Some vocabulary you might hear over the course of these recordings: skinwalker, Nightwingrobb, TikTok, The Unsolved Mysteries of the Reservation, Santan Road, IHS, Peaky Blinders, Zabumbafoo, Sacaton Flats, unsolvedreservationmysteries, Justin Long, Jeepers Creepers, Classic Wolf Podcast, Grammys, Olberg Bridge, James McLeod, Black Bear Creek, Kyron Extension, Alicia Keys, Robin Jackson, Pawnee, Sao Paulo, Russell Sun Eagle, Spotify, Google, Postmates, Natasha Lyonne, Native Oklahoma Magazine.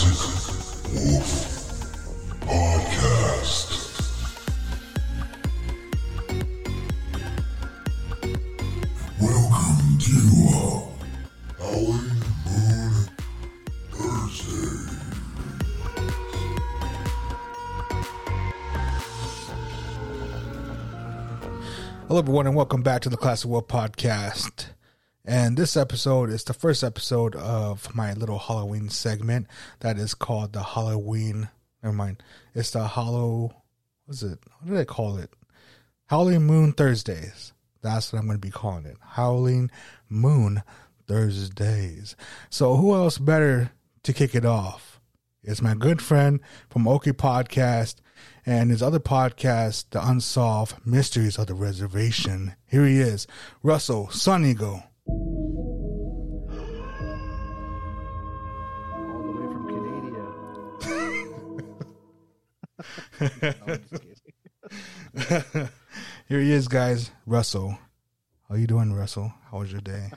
Classic Wolf Podcast. Welcome to Howling Moon Thursday. Hello everyone and welcome back to the Classic Wolf Podcast. And this episode is the first episode of my little Halloween segment that is called the Halloween. Never mind. It's the Howling Moon Thursdays. That's what I'm going to be calling it. Howling Moon Thursdays. So who else better to kick it off? It's my good friend from Okie Podcast and his other podcast, The Unsolved Mysteries of the Reservation. Here he is, Russell Sun Eagle. All the way from Canada. No, I'm just kidding. Here he is, guys. Russell, how you doing, Russell? How was your day?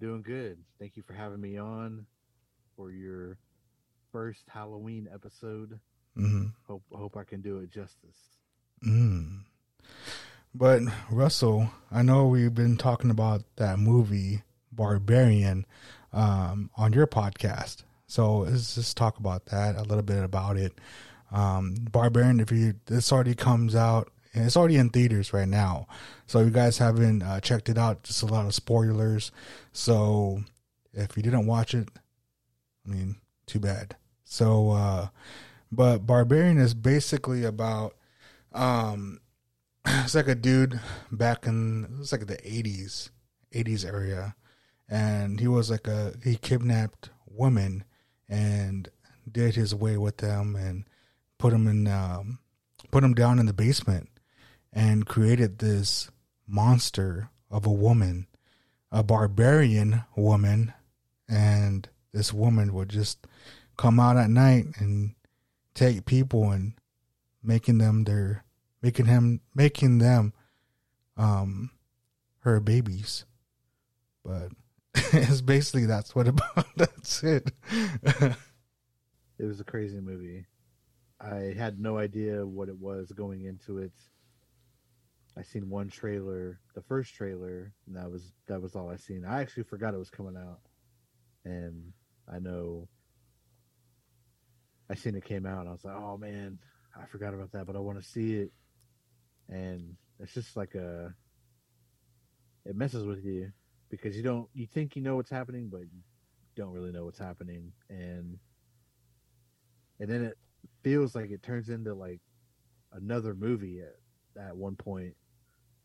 Doing good. Thank you for having me on for your first Halloween episode. Mm-hmm. Hope I can do it justice. But, Russell, I know we've been talking about that movie, Barbarian, on your podcast. So let's just talk about that, a little bit about it. Barbarian, this already comes out, and it's already in theaters right now. So if you guys haven't checked it out, just a lot of spoilers. So if you didn't watch it, I mean, too bad. So, but Barbarian is basically about... it's like a dude back in, it was like the 80s area. And he was like he kidnapped women and did his way with them and put him down in the basement and created this monster of a woman, a barbarian woman. And this woman would just come out at night and take people and making them her babies. But it's basically that's it. It was a crazy movie. I had no idea what it was going into it. I seen one trailer, the first trailer, and that was all I seen. I actually forgot it was coming out. And I know I seen it came out and I was like, oh man, I forgot about that, but I want to see it. And it's just like it messes with you because you think you know what's happening, but you don't really know what's happening. And then it feels like it turns into like another movie at one point,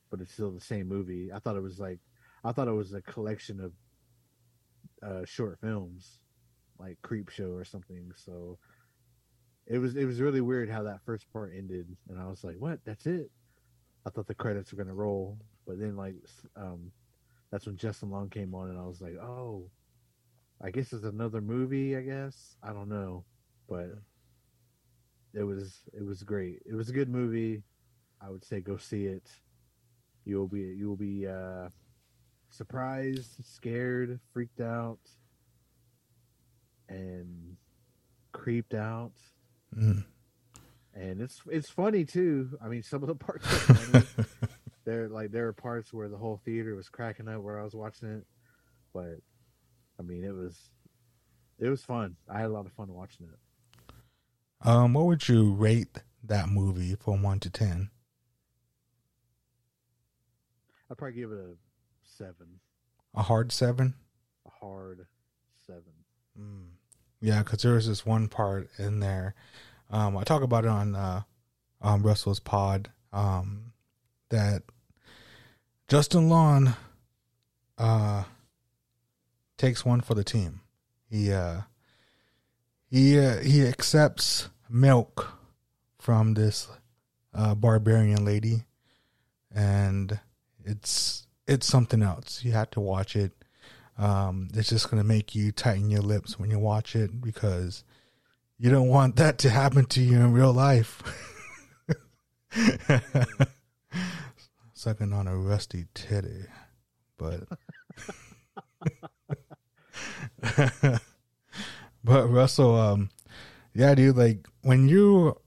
but it's still the same movie. I thought it was a collection of short films like Creepshow or something. So it was really weird how that first part ended. And I was like, what, that's it? I thought the credits were going to roll, but then that's when Justin Long came on and I was like, oh, I guess it's another movie, I guess. I don't know, but it was great. It was a good movie. I would say go see it. You will be surprised, scared, freaked out, and creeped out. Mm. And it's funny too. I mean, some of the parts are funny. There are parts where the whole theater was cracking up where I was watching it, but I mean, it was fun. I had a lot of fun watching it. What would you rate that movie from 1 to 10? I'd probably give it a 7. A hard 7. A hard 7. Mm. Yeah, because there was this one part in there. I talk about it on Russell's pod that Justin Long takes one for the team. He accepts milk from this barbarian lady, and it's something else. You have to watch it. It's just gonna make you tighten your lips when you watch it because you don't want that to happen to you in real life. Sucking on a rusty titty. But But Russell, yeah, dude, like when you,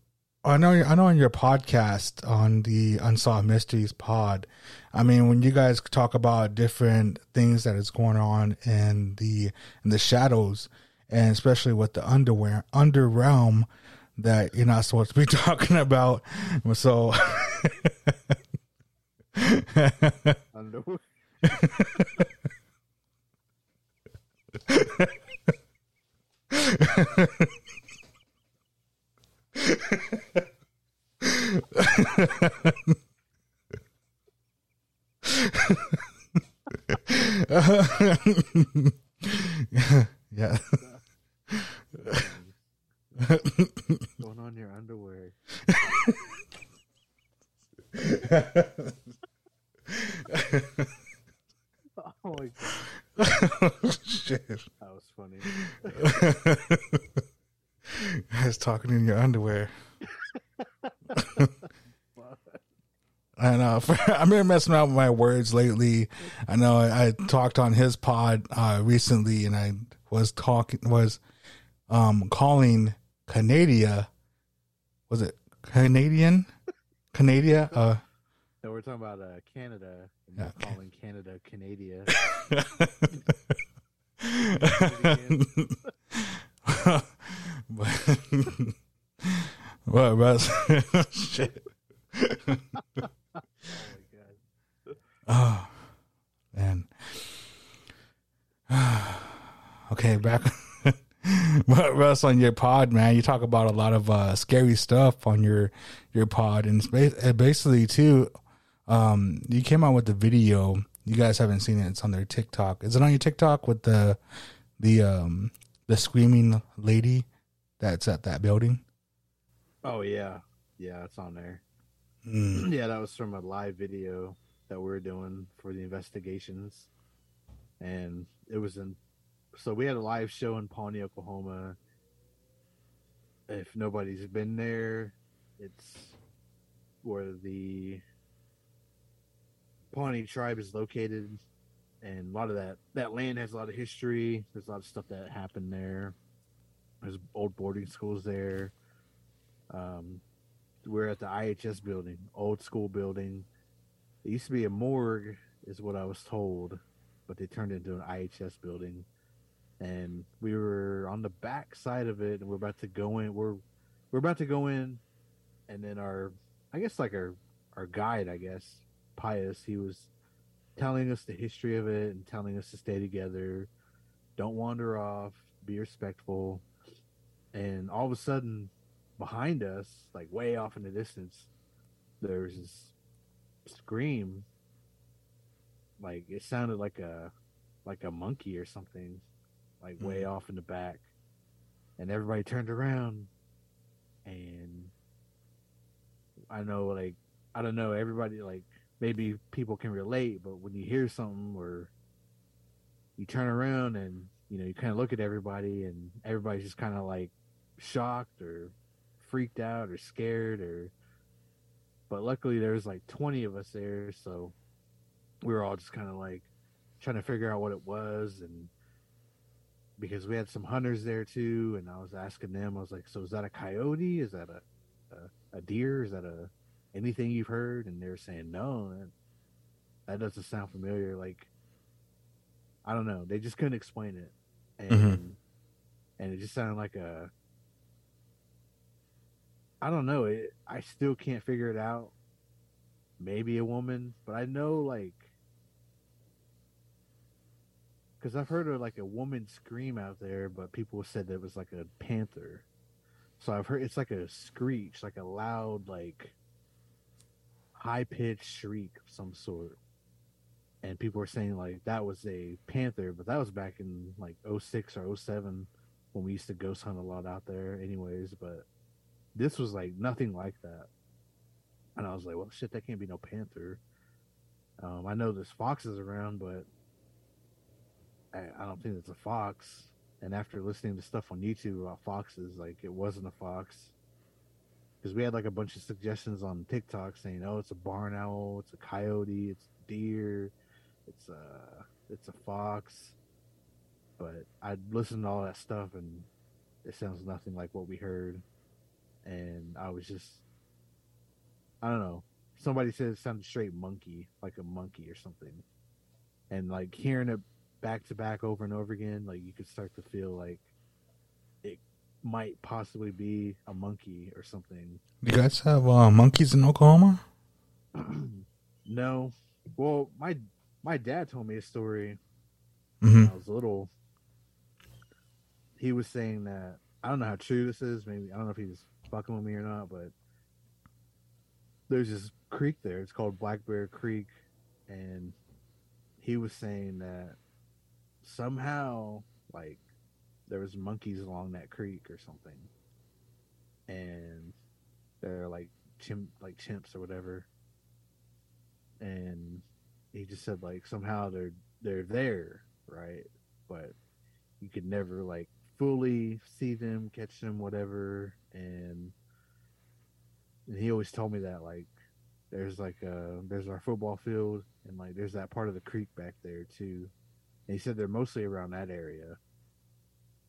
I know on your podcast on the Unsolved Mysteries pod, I mean, when you guys talk about different things that is going on in the shadows, and especially with the underrealm that you're not supposed to be talking about. So yeah. Going on your underwear. Oh my God. Oh, shit. That was funny. I was talking in your underwear. And I've been messing around with my words lately. I know I talked on his pod recently, and I was calling Canada. Was it Canadian? Canada? No, we're talking about Canada. Yeah, calling Canada Canada. What, Russ? Shit. Oh my God. Oh, man. Okay, back. But Russ, on your pod, man, you talk about a lot of scary stuff on your pod, and basically too, you came out with the video. You guys haven't seen it. It's on their TikTok. Is it on your TikTok with the screaming lady that's at that building? Oh yeah, yeah, it's on there. Mm. Yeah, that was from a live video that we were doing for the investigations, and it was in. So we had a live show in Pawnee, Oklahoma. If nobody's been there, it's where the Pawnee tribe is located, and a lot of that land has a lot of history. There's a lot of stuff that happened there. There's old boarding schools there. We're at the IHS building, old school building. It used to be a morgue, is what I was told, but they turned it into an IHS building. And we were on the back side of it, and we're about to go in. We're about to go in, and then our guide, I guess, Pius, he was telling us the history of it and telling us to stay together, don't wander off, be respectful. And all of a sudden, behind us, like way off in the distance, there's this scream. Like it sounded like a monkey or something. Like way off in the back, and everybody turned around, and I know, like, I don't know, everybody, like, maybe people can relate, but when you hear something or you turn around and, you know, you kind of look at everybody, and everybody's just kind of like shocked or freaked out or scared but luckily there was like 20 of us there. So we were all just kind of like trying to figure out what it was, and because we had some hunters there too, and I was asking them, I was like, so is that a coyote? Is that a deer? Is that anything you've heard? And they were saying, no, that doesn't sound familiar. Like, I don't know. They just couldn't explain it. And and it just sounded like I don't know. I still can't figure it out. Maybe a woman, but I know, like, because I've heard of like a woman scream out there, but people said that it was like a panther. So I've heard it's like a screech, like a loud, like high-pitched shriek of some sort. And people were saying like that was a panther, but that was back in like 2006 or 2007 when we used to ghost hunt a lot out there anyways. But this was like nothing like that. And I was like, well, shit, that can't be no panther. I know there's foxes around, but I don't think it's a fox. And after listening to stuff on YouTube about foxes, like it wasn't a fox, because we had like a bunch of suggestions on TikTok saying, oh, it's a barn owl, it's a coyote, it's a deer, it's a fox. But I listened to all that stuff, and It sounds nothing like what we heard. And I was just, I don't know. Somebody said it sounded straight monkey, like a monkey or something. And like hearing it back to back over and over again, like you could start to feel like it might possibly be a monkey or something. Do you guys have monkeys in Oklahoma? No. Well, my dad told me a story when I was little. He was saying that, I don't know how true this is. Maybe, I don't know if he was fucking with me or not, but there's this creek there. It's called Black Bear Creek. And he was saying that somehow, like, there was monkeys along that creek or something. And they're like chimps or whatever. And he just said, like, somehow they're there, right? But you could never, like, fully see them, catch them, whatever. And he always told me that, like, there's there's our football field, and like there's that part of the creek back there too. And he said they're mostly around that area,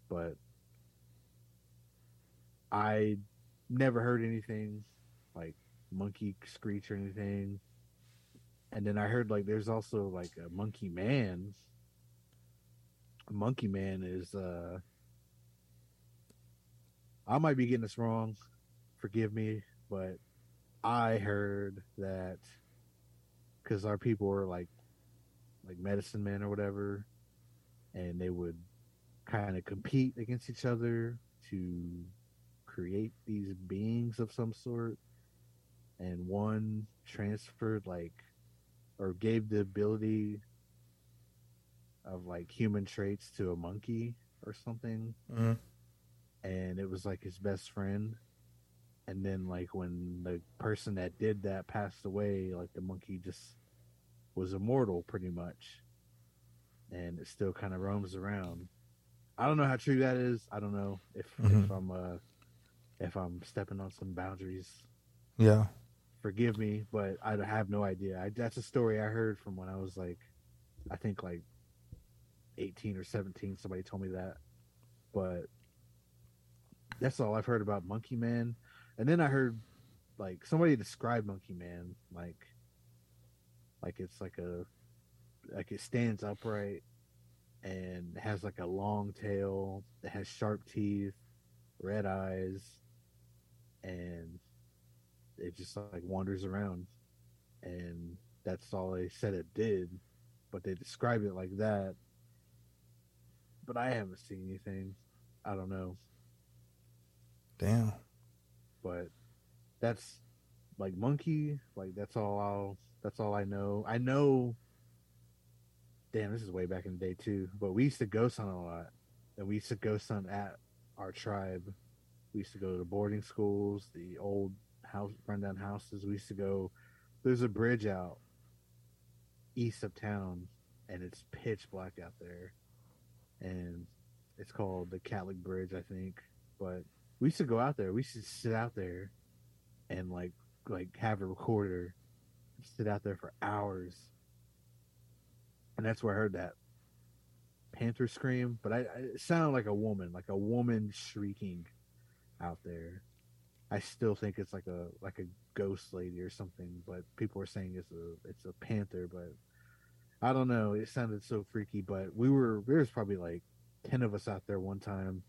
but I never heard anything like monkey screech or anything. And then I heard like there's also like a monkey man. A monkey man is I might be getting this wrong. Forgive me, but I heard that because our people were like medicine men or whatever, and they would kind of compete against each other to create these beings of some sort. And one transferred or gave the ability of human traits to a monkey or something. Mm-hmm. And it was his best friend. And then when the person that did that passed away, the monkey just was immortal pretty much. And it still kind of roams around. I don't know how true that is. I don't know if I'm stepping on some boundaries. Yeah. Forgive me, but I have no idea. That's a story I heard from when I was I think 18 or 17. Somebody told me that, but that's all I've heard about Monkey Man. And then I heard somebody describe Monkey Man it's it stands upright and has a long tail that has sharp teeth, red eyes, and it just wanders around. And that's all they said it did, but they described it like that. But I haven't seen anything. I don't know. Damn. But that's monkey. That's all I know. I know. Damn, this is way back in the day too. But we used to ghost hunt a lot, and we used to ghost hunt at our tribe. We used to go to the boarding schools, the old rundown houses. We used to go. There's a bridge out east of town, and it's pitch black out there, and it's called the Catholic Bridge, I think, but. We used to go out there. We used to sit out there and have a recorder, sit out there for hours. And that's where I heard that panther scream. But it sounded like a woman shrieking out there. I still think it's like a ghost lady or something. But people are saying it's a panther. But I don't know. It sounded so freaky. But there was probably 10 of us out there one time.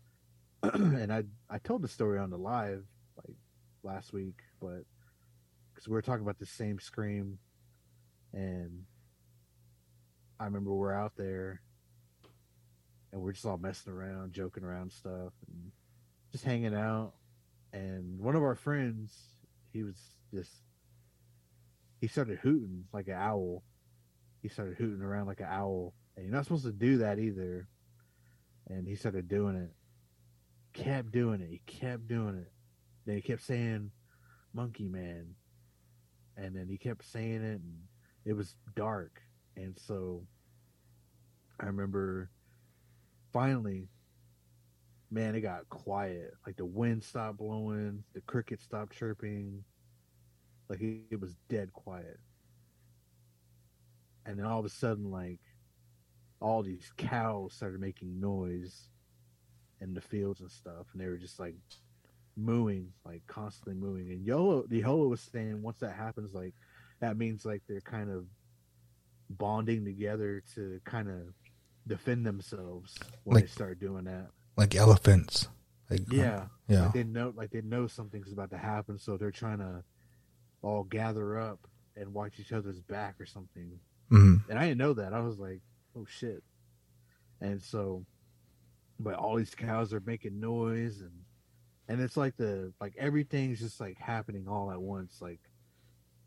And I told the story on the live last week, but because we were talking about the same scream, and I remember we're out there and we're just all messing around, joking around stuff, and just hanging out. And one of our friends, he started hooting like an owl. He started hooting around like an owl, and you're not supposed to do that either. And he started doing it. He kept doing it. Then he kept saying Monkey Man, and then he kept saying it, and it was dark. And so I remember finally, man, it got quiet. The wind stopped blowing, the crickets stopped chirping, it was dead quiet. And then all of a sudden all these cows started making noise. in the fields and stuff, and they were just like mooing, like constantly mooing. And Yola was saying once that happens, like that means like they're kind of bonding together to kind of defend themselves when they start doing that, like elephants. Like, they know something's about to happen, so they're trying to all gather up and watch each other's back or something. Mm-hmm. And I didn't know that. I was like, oh shit. And so, but all these cows are making noise, and it's like everything's just like happening all at once. Like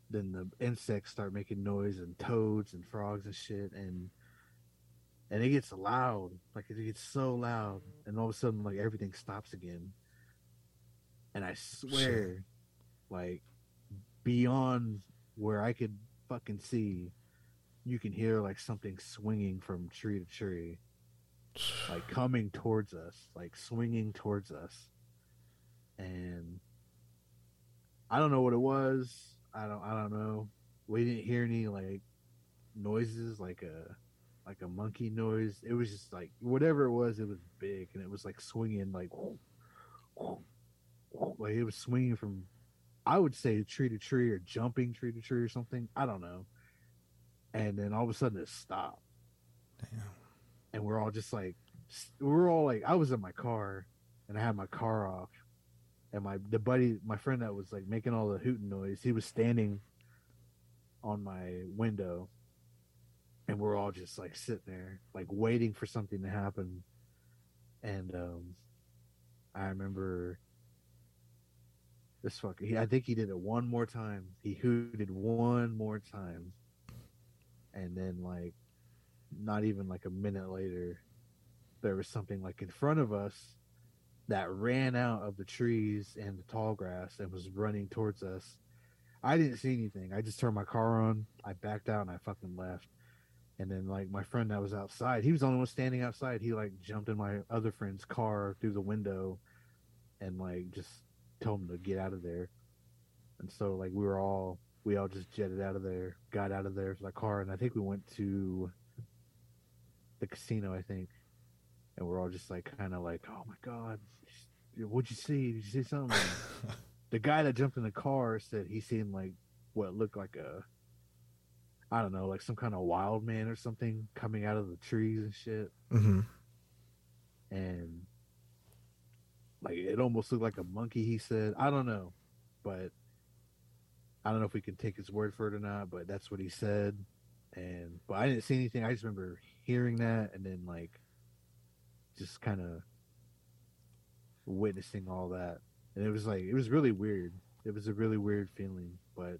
then the insects start making noise, and toads and frogs and shit, and it gets loud. Like it gets so loud, and all of a sudden like everything stops again. And I swear, shit, like beyond where I could fucking see, you can hear like something swinging from tree to tree, like coming towards us, like swinging towards us. And I don't know what it was. I don't know. We didn't hear any like noises, like a monkey noise. It was just like whatever it was big, and it was like swinging, like whoop, whoop, whoop. Like it was swinging from, I would say, tree to tree, or jumping tree to tree or something. I don't know. And then all of a sudden it stopped. Damn. And we're all like, I was in my car, and I had my car off, and my friend that was like making all the hooting noise, he was standing on my window, and we're all just like sitting there, like waiting for something to happen. And I remember this fucker, I think he did it one more time. He hooted one more time. And then, like, not even like a minute later, there was something like in front of us that ran out of the trees and the tall grass and was running towards us. I didn't see anything. I just turned my car on. I backed out and I fucking left. And then, like, my friend that was outside, he was the only one standing outside. He, like, jumped in my other friend's car through the window and, like, just told him to get out of there. And so, like, we all just jetted out of there, got out of there to my car, and I think we went to the casino, I think. And we're all just like kind of like, oh my God, what'd you see? Did you see something? The guy that jumped in the car said he seen like what looked like a, I don't know, like some kind of wild man or something coming out of the trees and shit. Mm-hmm. And like it almost looked like a monkey, he said. I don't know, but I don't know if we can take his word for it or not, but that's what he said. But I didn't see anything. I just remember hearing that, and then like just kind of witnessing all that. And it was like, it was really weird. It was a really weird feeling, but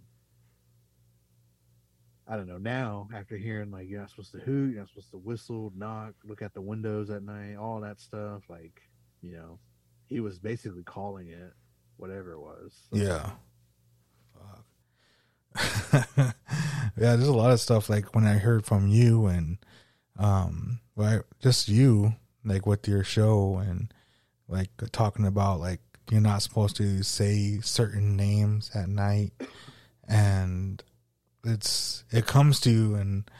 I don't know. Now, after hearing like you're not supposed to hoot, you're not supposed to whistle, knock, look at the windows at night, all that stuff, like, you know, he was basically calling it whatever it was. So. Yeah. Fuck. Yeah, there's a lot of stuff like when I heard from you and just you, like with your show and like talking about like you're not supposed to say certain names at night, and it comes to you. And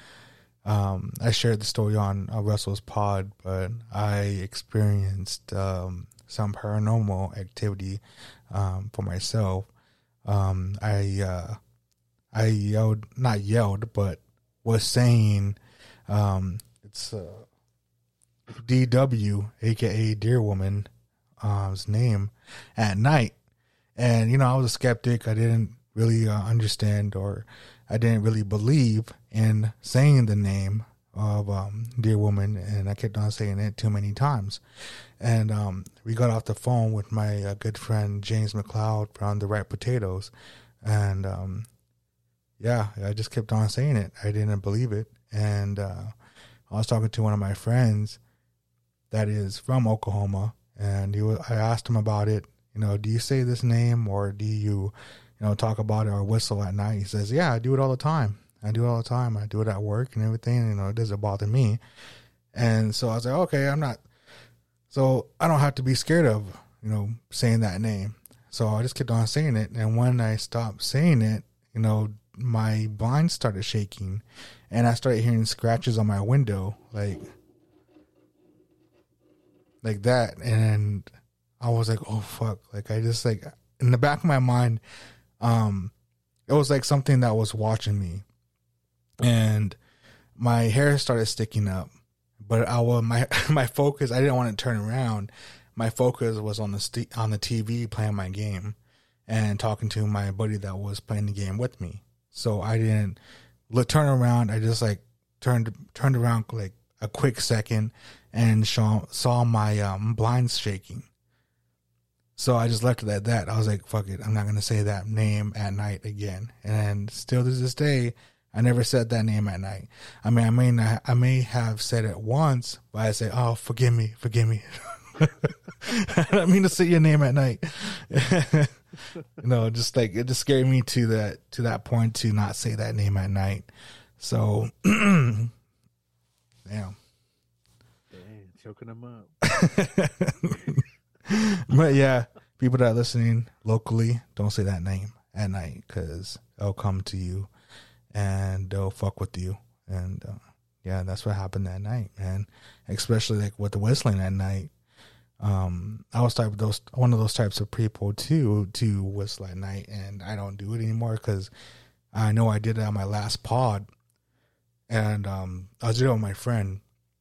I shared the story on Russell's pod, but I experienced some paranormal activity for myself. I yelled, not yelled, but was saying, it's DW, aka Deer Woman, his name at night. And, you know, I was a skeptic. I didn't really understand, or I didn't really believe in saying the name of Deer Woman, and I kept on saying it too many times. And we got off the phone with my good friend James McLeod from The Right Potatoes, and yeah, I just kept on saying it. I didn't believe it. And I was talking to one of my friends that is from Oklahoma, and I asked him about it. You know, do you say this name, or do you, you know, talk about it or whistle at night? He says, yeah, I do it all the time. I do it all the time. I do it at work and everything. You know, it doesn't bother me. And so I was like, okay, so I don't have to be scared of, you know, saying that name. So I just kept on saying it. And when I stopped saying it, you know, my blinds started shaking, and I started hearing scratches on my window, like like that. And I was like, oh, fuck. Like, I just, like, in the back of my mind, it was like something that was watching me. And my hair started sticking up. But my focus, I didn't want to turn around. My focus was on the TV playing my game and talking to my buddy that was playing the game with me. So I didn't turn around. I just, like, turned around, like, a quick second and saw my blinds shaking. So I just left it at that. I was like, fuck it. I'm not going to say that name at night again. And still to this day, I never said that name at night. I mean, I may have said it once, but I say, oh, forgive me. I don't mean to say your name at night. No, just like, it just scared me to that point to not say that name at night. So, damn. Dang, choking them up. But yeah, people that are listening locally, don't say that name at night because they'll come to you and they'll fuck with you. And yeah, that's what happened that night, man. Especially like with the whistling that night. I was one of those types of people too to whistle at night, and I don't do it anymore because I know I did it on my last pod, and I was doing it with my friend,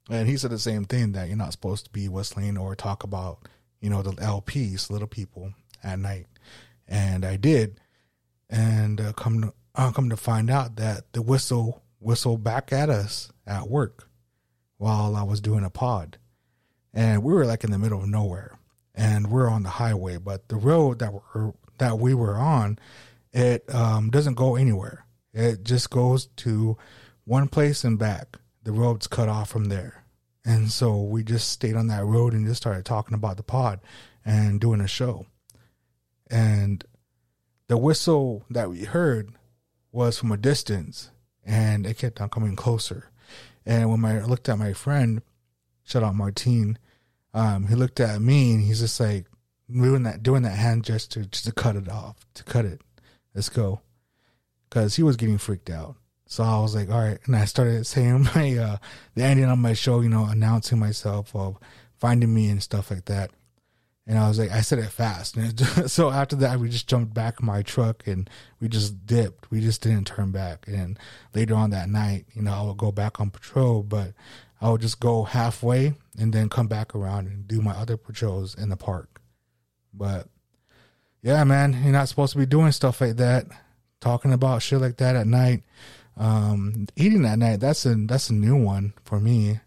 and he said the same thing, that you're not supposed to be whistling or talk about, you know, the LPs, little people, at night. And I did, and come to find out that the whistled back at us at work while I was doing a pod. And we were like in the middle of nowhere, and we're on the highway, but the road that we were on, it doesn't go anywhere. It just goes to one place and back. The road's cut off from there. And so we just stayed on that road and just started talking about the pod and doing a show. And the whistle that we heard was from a distance, and it kept on coming closer. And when I looked at my friend, shout out Martin, he looked at me and he's just like doing that hand gesture just to cut it off, to cut it. Let's go. Because he was getting freaked out. So I was like, all right. And I started saying the ending on my show, you know, announcing myself of finding me and stuff like that. And I was like, I said it fast. And so after that, we just jumped back in my truck and we just dipped. We just didn't turn back. And later on that night, you know, I would go back on patrol, but I would just go halfway and then come back around and do my other patrols in the park. But yeah, man, you're not supposed to be doing stuff like that, talking about shit like that at night. Eating at night, that's a new one for me.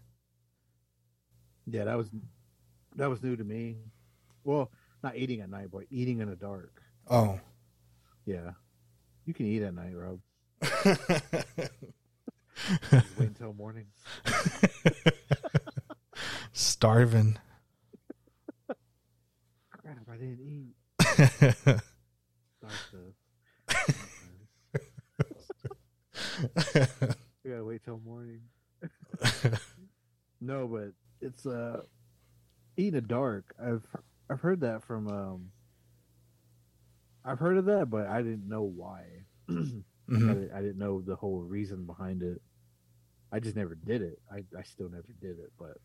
Yeah, that was new to me. Well, not eating at night, but eating in the dark. Oh. Yeah. You can eat at night, Rob. Just wait until morning. Starving. Crap, I didn't eat. We gotta wait till morning. No, but it's eat in the dark. I've heard that from I've heard of that, but I didn't know why. Mm-hmm. I didn't know the whole reason behind it. I just never did it. I still never did it, but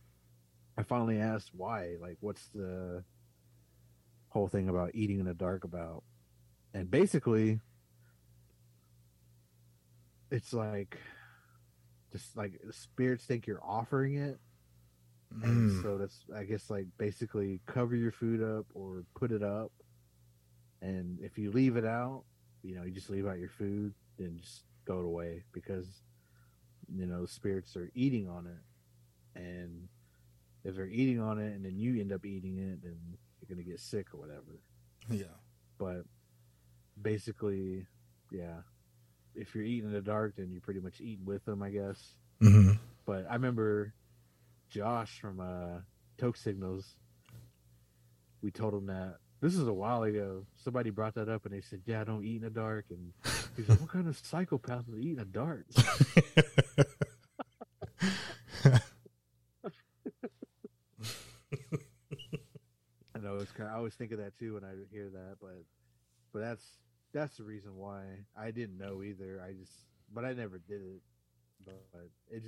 I finally asked why. Like, what's the whole thing about eating in the dark about? And basically, it's like, just like spirits think you're offering it, and so that's, I guess, like basically cover your food up or put it up, and if you leave it out, you know, you just leave out your food, then just throw it away because, you know, spirits are eating on it, and if they're eating on it and then you end up eating it, then you're gonna get sick or whatever. Yeah, but basically, yeah. If you're eating in the dark, then you're pretty much eating with them, I guess. Mm-hmm. But I remember Josh from Toke Signals. We told him that. This is a while ago. Somebody brought that up, and they said, yeah, I don't eat in the dark. And he's like, what kind of psychopath would eat in the dark? I know, I always think of that, too, when I hear that. But that's the reason why. I didn't know either. But I never did it. But it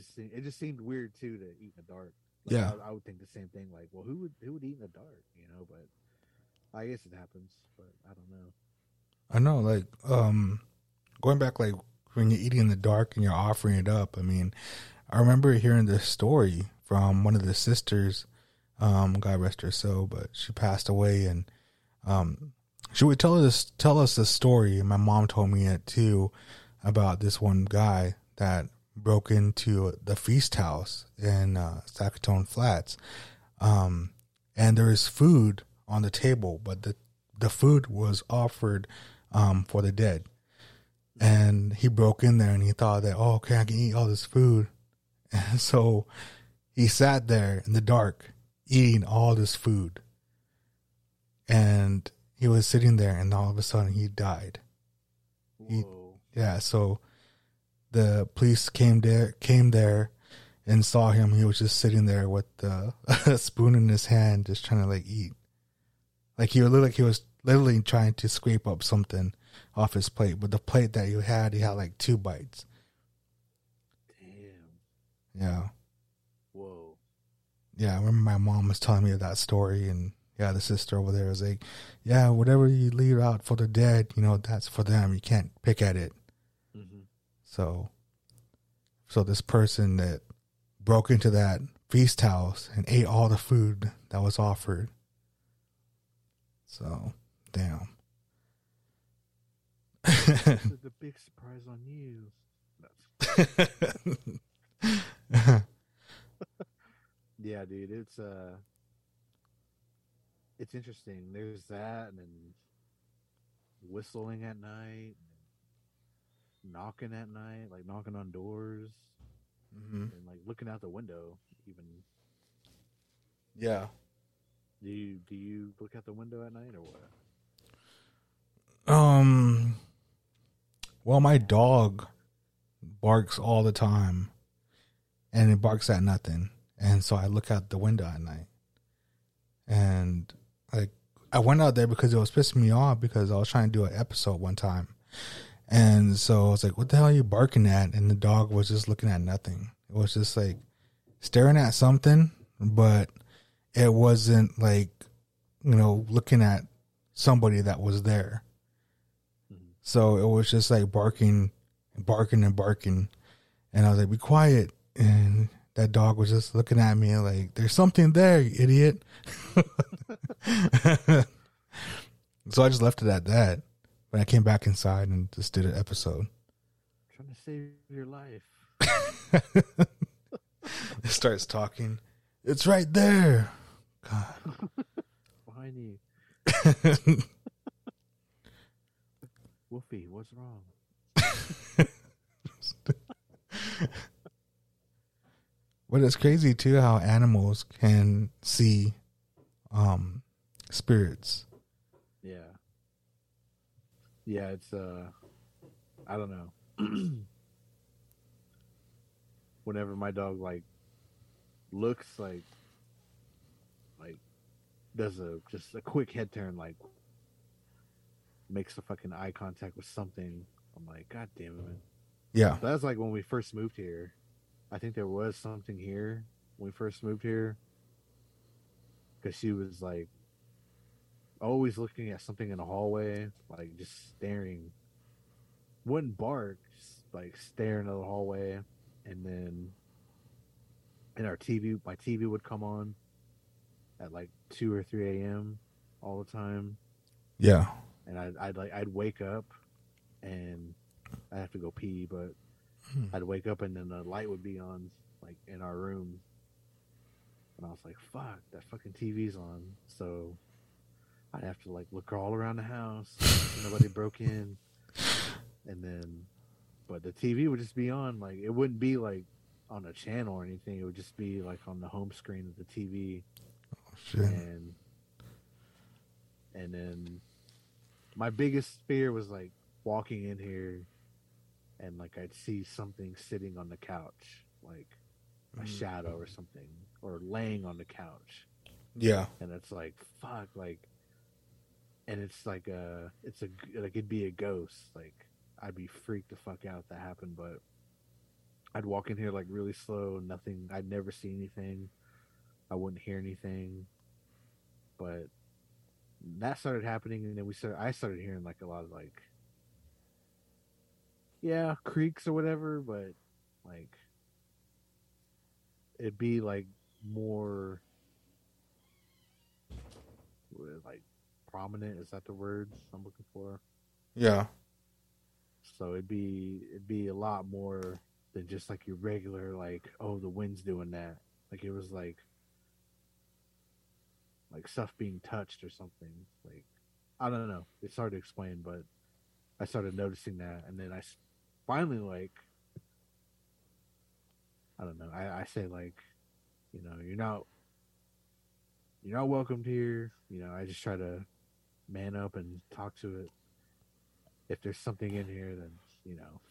just seemed weird too to eat in the dark. Like, yeah, I would think the same thing. Like, well, who would eat in the dark? You know, but I guess it happens. But I don't know. I know, like, going back, like when you're eating in the dark and you're offering it up. I mean, I remember hearing this story from one of the sisters. God rest her soul, but she passed away, and she would tell us this story. And my mom told me it too about this one guy that broke into the feast house in Sacaton Flats, and there is food on the table, but the food was offered for the dead. And he broke in there, and he thought that, oh, okay, I can eat all this food. And so he sat there in the dark eating all this food, and he was sitting there, and all of a sudden he died. So the police came there and saw him. He was just sitting there with a spoon in his hand, just trying to like eat. Like he looked like he was literally trying to scrape up something off his plate, but the plate that he had like 2 bites. Damn. Yeah. Whoa. Yeah, I remember my mom was telling me that story, and yeah, the sister over there was like, yeah, whatever you leave out for the dead, you know, that's for them. You can't pick at it. So this person that broke into that feast house and ate all the food that was offered. So, damn. This is the big surprise on you. Yeah, dude, it's interesting. There's that, and then whistling at night. Knocking at night, like knocking on doors, and like looking out the window, even. Yeah. Do you look out the window at night or what? Well, my dog barks all the time, and it barks at nothing, and so I look out the window at night, and like I went out there because it was pissing me off because I was trying to do an episode one time. And so I was like, what the hell are you barking at? And the dog was just looking at nothing. It was just like staring at something, but it wasn't like, you know, looking at somebody that was there. So it was just like barking. And I was like, be quiet. And that dog was just looking at me like, there's something there, you idiot. So I just left it at that. But I came back inside and just did an episode. Trying to save your life. It starts talking. It's right there. God. Behind you. Wolfie, what's wrong? Well, it's crazy, too, how animals can see spirits. Yeah. Yeah, it's, I don't know. Whenever my dog, like, looks like, does just a quick head turn, like, makes a fucking eye contact with something, I'm like, God damn it. Yeah. So that's like when we first moved here. I think there was something here when we first moved here. Because she was, like, always looking at something in the hallway, like just staring. Wouldn't bark, just like staring at the hallway, and then my TV would come on at like 2 or 3 a.m. all the time. Yeah, and I'd wake up, and I'd have to go pee, but I'd wake up and then the light would be on, like in our room, and I was like, "Fuck, that fucking TV's on!" So I'd have to like look all around the house. Nobody broke in, and then, but the TV would just be on. Like it wouldn't be like on a channel or anything. It would just be like on the home screen of the TV. Oh shit! And then my biggest fear was like walking in here, and like I'd see something sitting on the couch, like a shadow or something, or laying on the couch. Yeah, and it's like fuck, like. And it's like like it'd be a ghost. Like I'd be freaked the fuck out if that happened. But I'd walk in here like really slow, nothing. I'd never see anything. I wouldn't hear anything. But that started happening, and then I started hearing like a lot of like, yeah, creaks or whatever, but like it'd be like more like prominent. Is that the word I'm looking for? Yeah. So it'd be a lot more than just like your regular like, oh, the wind's doing that. Like it was like stuff being touched or something. Like, I don't know. It's hard to explain, but I started noticing that, and then I finally, like, I don't know. I say like, you know, you're not welcomed here. You know, I just try to man up and talk to it. If there's something in here, then, you know,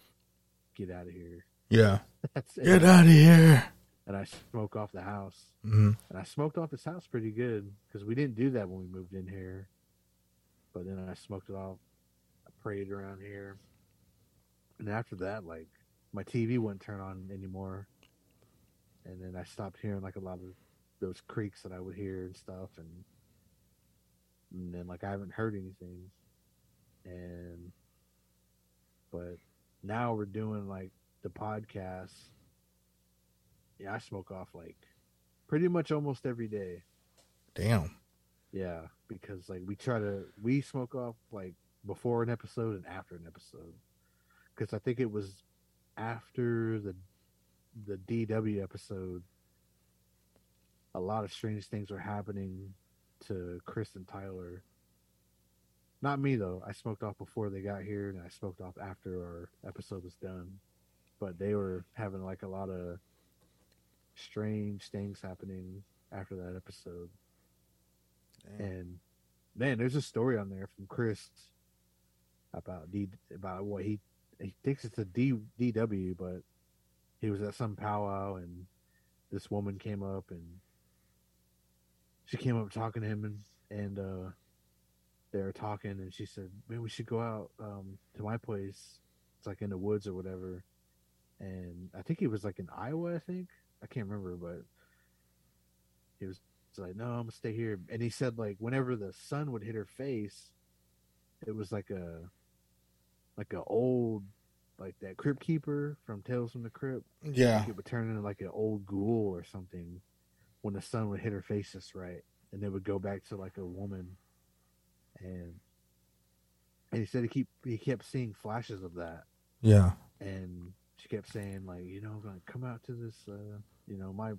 get out of here. Yeah. Get out of here. And I smoke off the house. Mm-hmm. And I smoked off this house pretty good, because we didn't do that when we moved in here. But then I smoked it off. I prayed around here. And after that, like, my TV wouldn't turn on anymore. And then I stopped hearing, like, a lot of those creaks that I would hear and stuff. And then, like, I haven't heard anything. But now we're doing, like, the podcast. Yeah, I smoke off, like, pretty much almost every day. Damn. Yeah, because, like, we smoke off, like, before an episode and after an episode. Because I think it was after the DW episode, a lot of strange things were happening to Chris and Tyler. Not me, though. I smoked off before they got here, and I smoked off after our episode was done. But they were having, like, a lot of strange things happening after that episode. Damn. And, man, there's a story on there from Chris about what he thinks it's a DW, but he was at some powwow, and this woman came up, and she came up talking to him, and they were talking, and she said, man, we should go out to my place. It's like in the woods or whatever. And I think he was like in Iowa, I think. I can't remember, but he was like, no, I'm going to stay here. And he said, like, whenever the sun would hit her face, it was like an old, like that Crypt Keeper from Tales from the Crypt. Yeah. It would turn into like an old ghoul or something when the sun would hit her face just right. And it would go back to like a woman. And he said he kept seeing flashes of that. Yeah. And she kept saying, like, you know, I'm going to come out to this, you know, my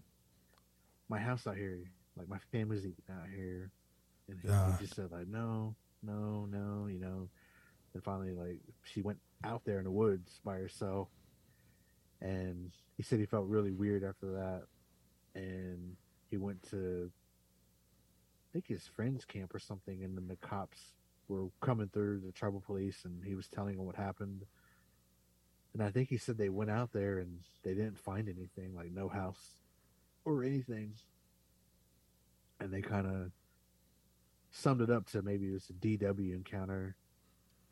house out here. Like, my family's eating out here. And he just said, like, no, you know. And finally, like, she went out there in the woods by herself. And he said he felt really weird after that. And he went to, I think, his friend's camp or something. And then the cops were coming through, the tribal police, and he was telling them what happened. And I think he said they went out there and they didn't find anything, like no house or anything. And they kind of summed it up to maybe it was a DW encounter.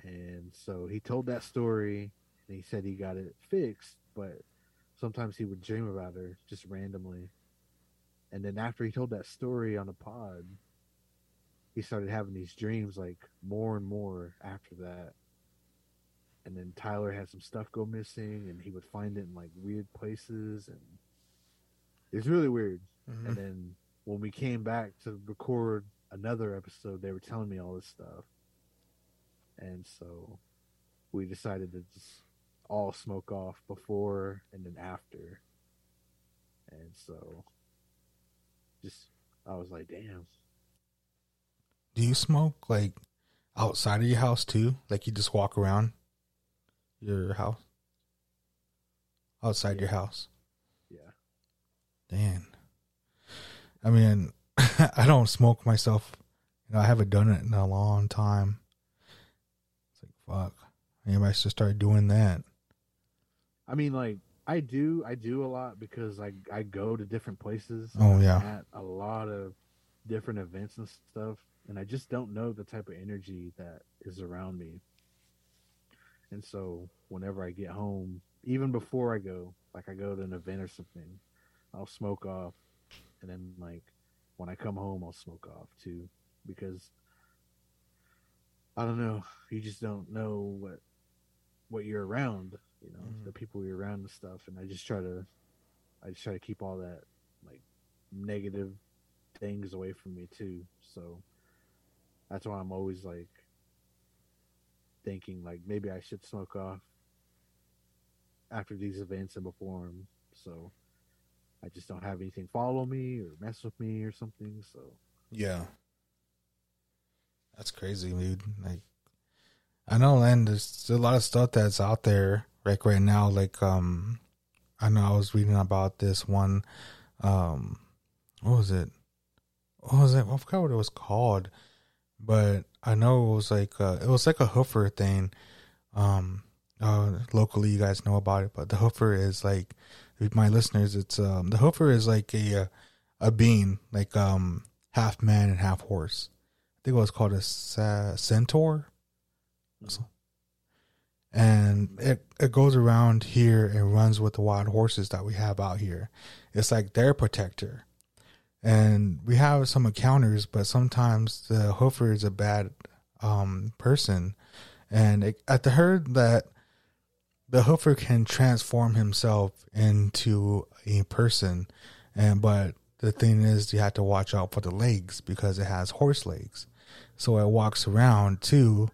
And so he told that story, and he said he got it fixed, but sometimes he would dream about her just randomly. And then after he told that story on the pod, he started having these dreams, like, more and more after that. And then Tyler had some stuff go missing, and he would find it in, like, weird places. And it was really weird. Mm-hmm. And then when we came back to record another episode, they were telling me all this stuff. And so we decided to just all smoke off before and then after. And so just, I was like, damn. Do you smoke, like, outside of your house, too? Like, you just walk around your house? Outside your house? Yeah. Damn. I mean, I don't smoke myself. You know, I haven't done it in a long time. Fuck. Maybe I should start doing that. I mean, like, I do a lot because I go to different places. Oh, yeah. At a lot of different events and stuff. And I just don't know the type of energy that is around me. And so whenever I get home, even before I go, like I go to an event or something, I'll smoke off. And then, like, when I come home, I'll smoke off too, because I don't know, you just don't know what you're around, you know, mm-hmm. the people you're around and stuff. And I just try to keep all that like negative things away from me too. So that's why I'm always like thinking like maybe I should smoke off after these events and before them. So I just don't have anything follow me or mess with me or something. So yeah, that's crazy, dude. Like I know, and there's a lot of stuff that's out there like right now. Like I know I was reading about this one. What was it? I forgot what it was called, but I know it was like a hoofer thing. Locally, you guys know about it, but the hoofer is like, my listeners, it's the hoofer is like a being, like half man and half horse. I think it was called a centaur. Mm-hmm. And it goes around here and runs with the wild horses that we have out here. It's like their protector. And we have some encounters, but sometimes the hoofer is a bad person. And I heard that the hoofer can transform himself into a person. But the thing is, you have to watch out for the legs because it has horse legs. So it walks around too,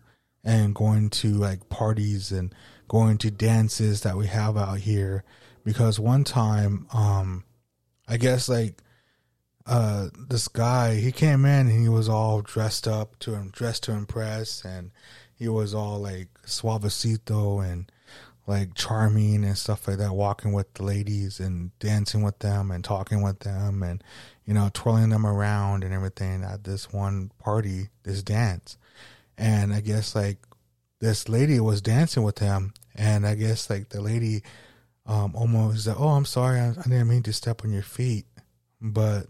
and going to like parties and going to dances that we have out here. Because one time, I guess like, this guy, he came in and he was all dressed to impress, and he was all like suavecito and like charming and stuff like that, walking with the ladies and dancing with them and talking with them and, you know, twirling them around and everything at this one party, this dance. And I guess like this lady was dancing with him, and I guess like the lady almost said, "Oh, I'm sorry, I didn't mean to step on your feet," but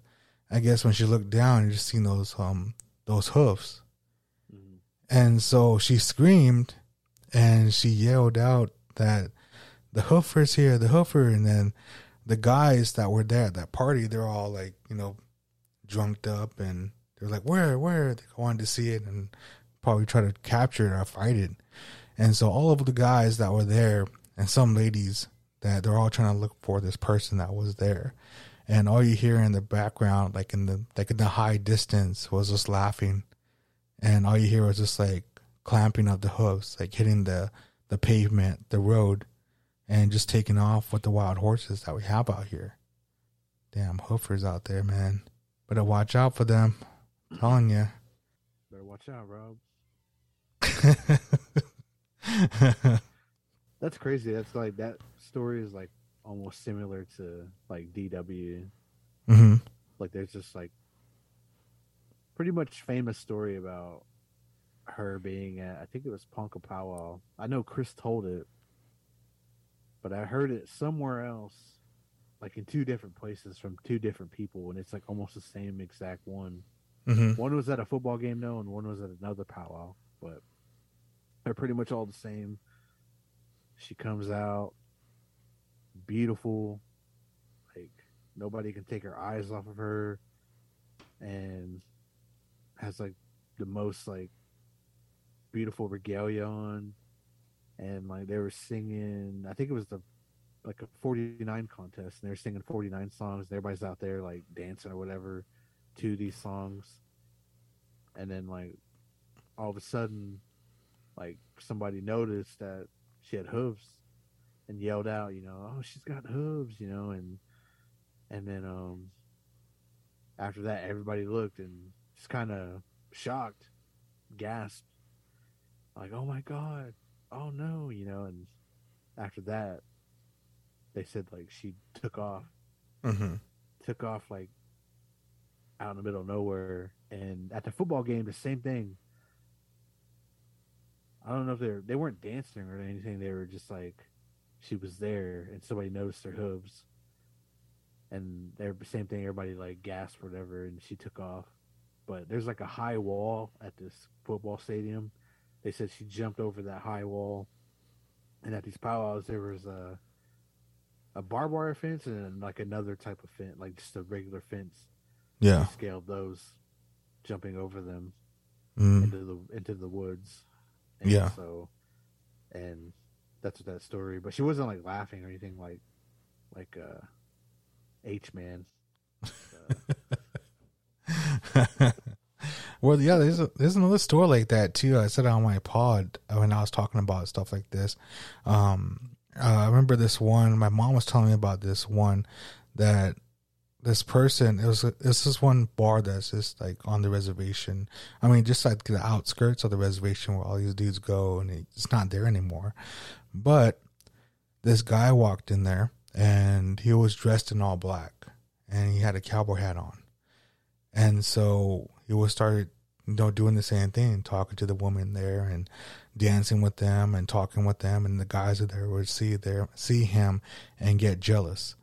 I guess when she looked down, you just seen those hoofs. Mm-hmm. And so she screamed and she yelled out that the hoofer's here, the hoofer. And then the guys that were there at that party, they're all like, you know, drunked up, and they're like, where? They wanted to see it and probably try to capture it or fight it. And so all of the guys that were there and some ladies, that they're all trying to look for this person that was there. And all you hear in the background, like in the high distance, was just laughing. And all you hear was just like clamping of the hooves, like hitting the pavement, the road, and just taking off with the wild horses that we have out here. Damn hoofers out there, man. Better watch out for them. I'm telling you. Better watch out, Rob. That's crazy. That's like, that story is like almost similar to like DW. Mm-hmm. Like there's just like pretty much famous story about her being at, I think it was Ponca Powwow. I know Chris told it, but I heard it somewhere else, like in two different places from two different people, and it's like almost the same exact one. Mm-hmm. One was at a football game though, and one was at another powwow, but they're pretty much all the same. She comes out beautiful, like nobody can take her eyes off of her, and has like the most like beautiful regalia on, and like they were singing, I think it was a 49 contest, and they were singing 49 songs, and everybody's out there like dancing or whatever to these songs. And then like all of a sudden, like somebody noticed that she had hooves and yelled out, you know, "Oh, she's got hooves," you know, and then after that, everybody looked and just kind of shocked, gasped, like, "Oh my God, oh no," you know. And after that, they said like she took off like out in the middle of nowhere. And at the football game, the same thing. I don't know if they weren't dancing or anything. They were just like, she was there, and somebody noticed her hooves, and they're the same thing. Everybody like gasped or whatever, and she took off. But there's like a high wall at this football stadium. They said she jumped over that high wall, and at these powwows, there was a barbed wire fence and like another type of fence, like just a regular fence. Yeah. Scaled those, jumping over them into the woods. And yeah. So, and that's what that story. But she wasn't like laughing or anything like H Man. Well, yeah, there's another story like that too. I said on my pod when I was talking about stuff like this. I remember this one. My mom was telling me about this one that this person. It's this one bar that's just like on the reservation. I mean, just like the outskirts of the reservation where all these dudes go, and it's not there anymore. But this guy walked in there, and he was dressed in all black, and he had a cowboy hat on. And so he was started, you know, doing the same thing, talking to the woman there and dancing with them and talking with them. And the guys are there would see him and get jealous.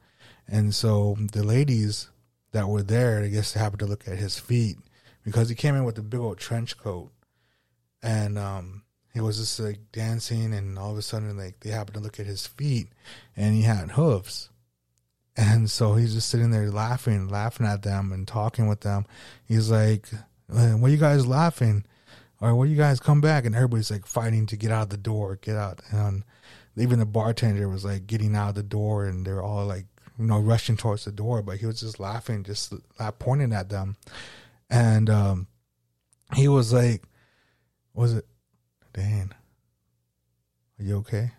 And so the ladies that were there, I guess, happened to look at his feet because he came in with a big old trench coat. And he was just like dancing, and all of a sudden, like, they happened to look at his feet, and he had hooves. And so he's just sitting there laughing at them and talking with them. He's like, "What are you guys laughing? Or what are you guys come back?" And everybody's like fighting to get out the door, get out. And even the bartender was like getting out of the door, and they're all like, you know, rushing towards the door. But he was just laughing, just pointing at them. And he was like, "Was it, Dan? Are you okay,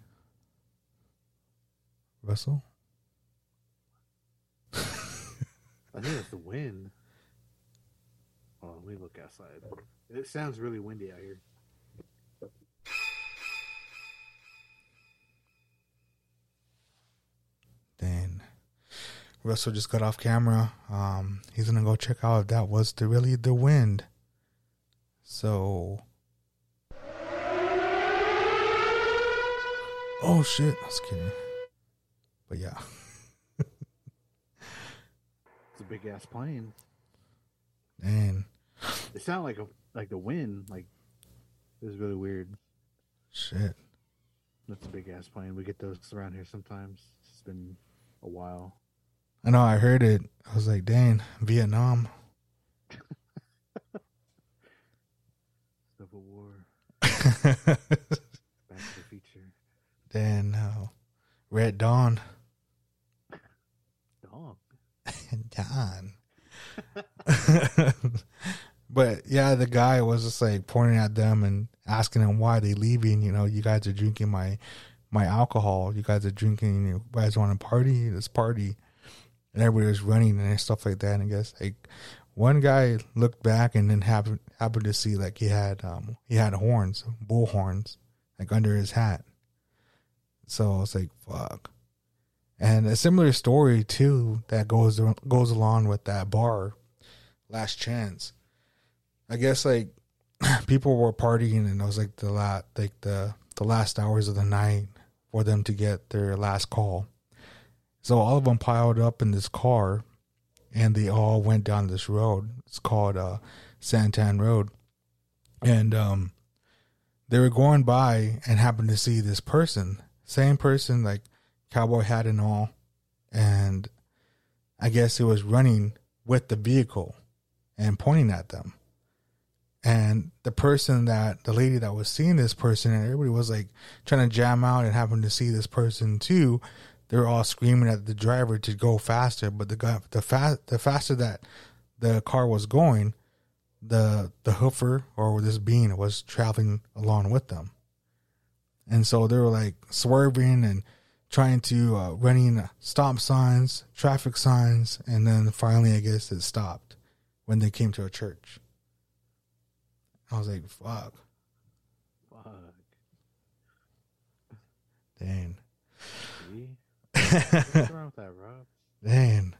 Russell?" I think it's the wind. Oh, let me look outside. It sounds really windy out here. Then Russell just got off camera. He's gonna go check out if that was really the wind. So, oh shit! I was kidding. But yeah. Big ass plane, man. It sounded like the wind. Like, it was really weird. Shit, that's a big ass plane. We get those around here sometimes. It's been a while. I know. I heard it. I was like, "Dang, Vietnam, Civil War, Back to the Future." Then Red Dawn. John. But yeah, the guy was just like pointing at them and asking them why they leaving. You know, you guys are drinking my alcohol. You guys are drinking. You guys want to party? Let's party. And everybody was running and stuff like that. And I guess like one guy looked back and then happened to see like he had horns, bull horns, like under his hat. So I was like, fuck. And a similar story, too, that goes along with that bar, Last Chance. I guess, like, people were partying, and it was, like, the last hours of the night for them to get their last call. So all of them piled up in this car, and they all went down this road. It's called Santan Road. And they were going by and happened to see this person, same person, like, cowboy hat and all, and I guess he was running with the vehicle and pointing at them. And the lady that was seeing this person, and everybody was like trying to jam out and happened to see this person too. They were all screaming at the driver to go faster, but the faster that the car was going, the hoofer or this being was traveling along with them. And so they were like swerving and trying to running stop signs, traffic signs, and then finally, I guess it stopped when they came to a church. I was like, "Fuck, dang." What's wrong with that, Rob? Dang,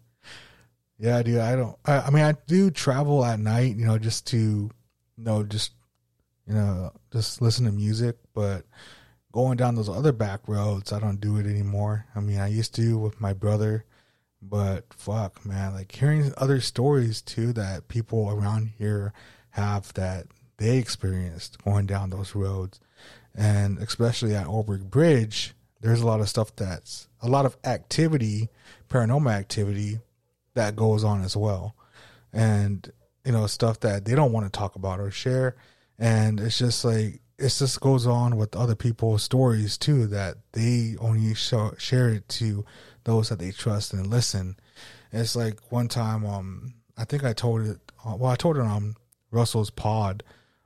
yeah, dude. I don't. I mean, I do travel at night, you know, just to, you know, just listen to music, but going down those other back roads, I don't do it anymore. I mean, I used to with my brother, but fuck, man. Like, hearing other stories, too, that people around here have that they experienced going down those roads. And especially at Olberg Bridge, there's a lot of stuff that's a lot of activity, paranormal activity, that goes on as well. and, you know, stuff that they don't want to talk about or share. And it's just like, it just goes on with other people's stories too, that they only share it to those that they trust and listen. And it's like one time, I think I told it, well, I told it on Russell's pod,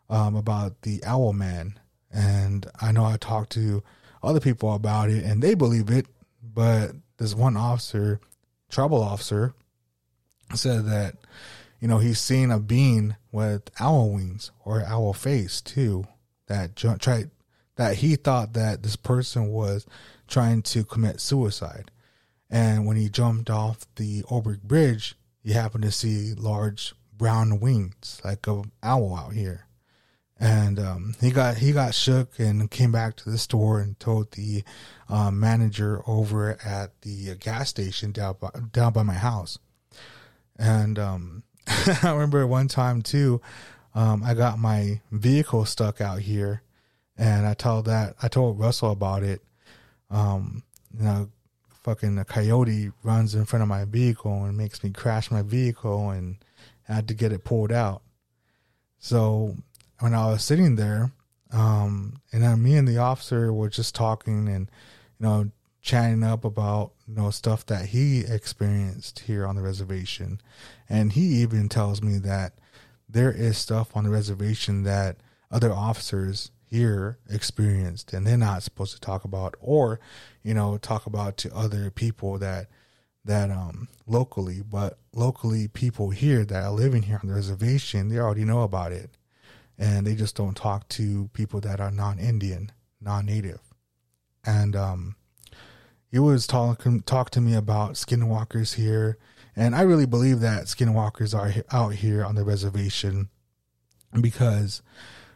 about the Owl Man. And I know I talked to other people about it and they believe it, but this one officer, tribal officer, said that, you know, he's seen a being with owl wings or owl face too, that tried, that he thought that this person was trying to commit suicide. And when he jumped off the Olberg Bridge, he happened to see large brown wings like an owl out here. And he got shook and came back to the store and told the manager over at the gas station down by my house. And I remember one time too, I got my vehicle stuck out here, and I told Russell about it. You know, fucking a coyote runs in front of my vehicle and makes me crash my vehicle, and I had to get it pulled out. So when I was sitting there, and then me and the officer were just talking and, you know, chatting up about, you know, stuff that he experienced here on the reservation. And he even tells me that there is stuff on the reservation that other officers here experienced and they're not supposed to talk about, or, you know, talk about to other people that locally, but locally people here that are living here on the reservation, they already know about it. And they just don't talk to people that are non-Indian, non-native. And he was talk to me about skinwalkers here. And I really believe that skinwalkers are out here on the reservation because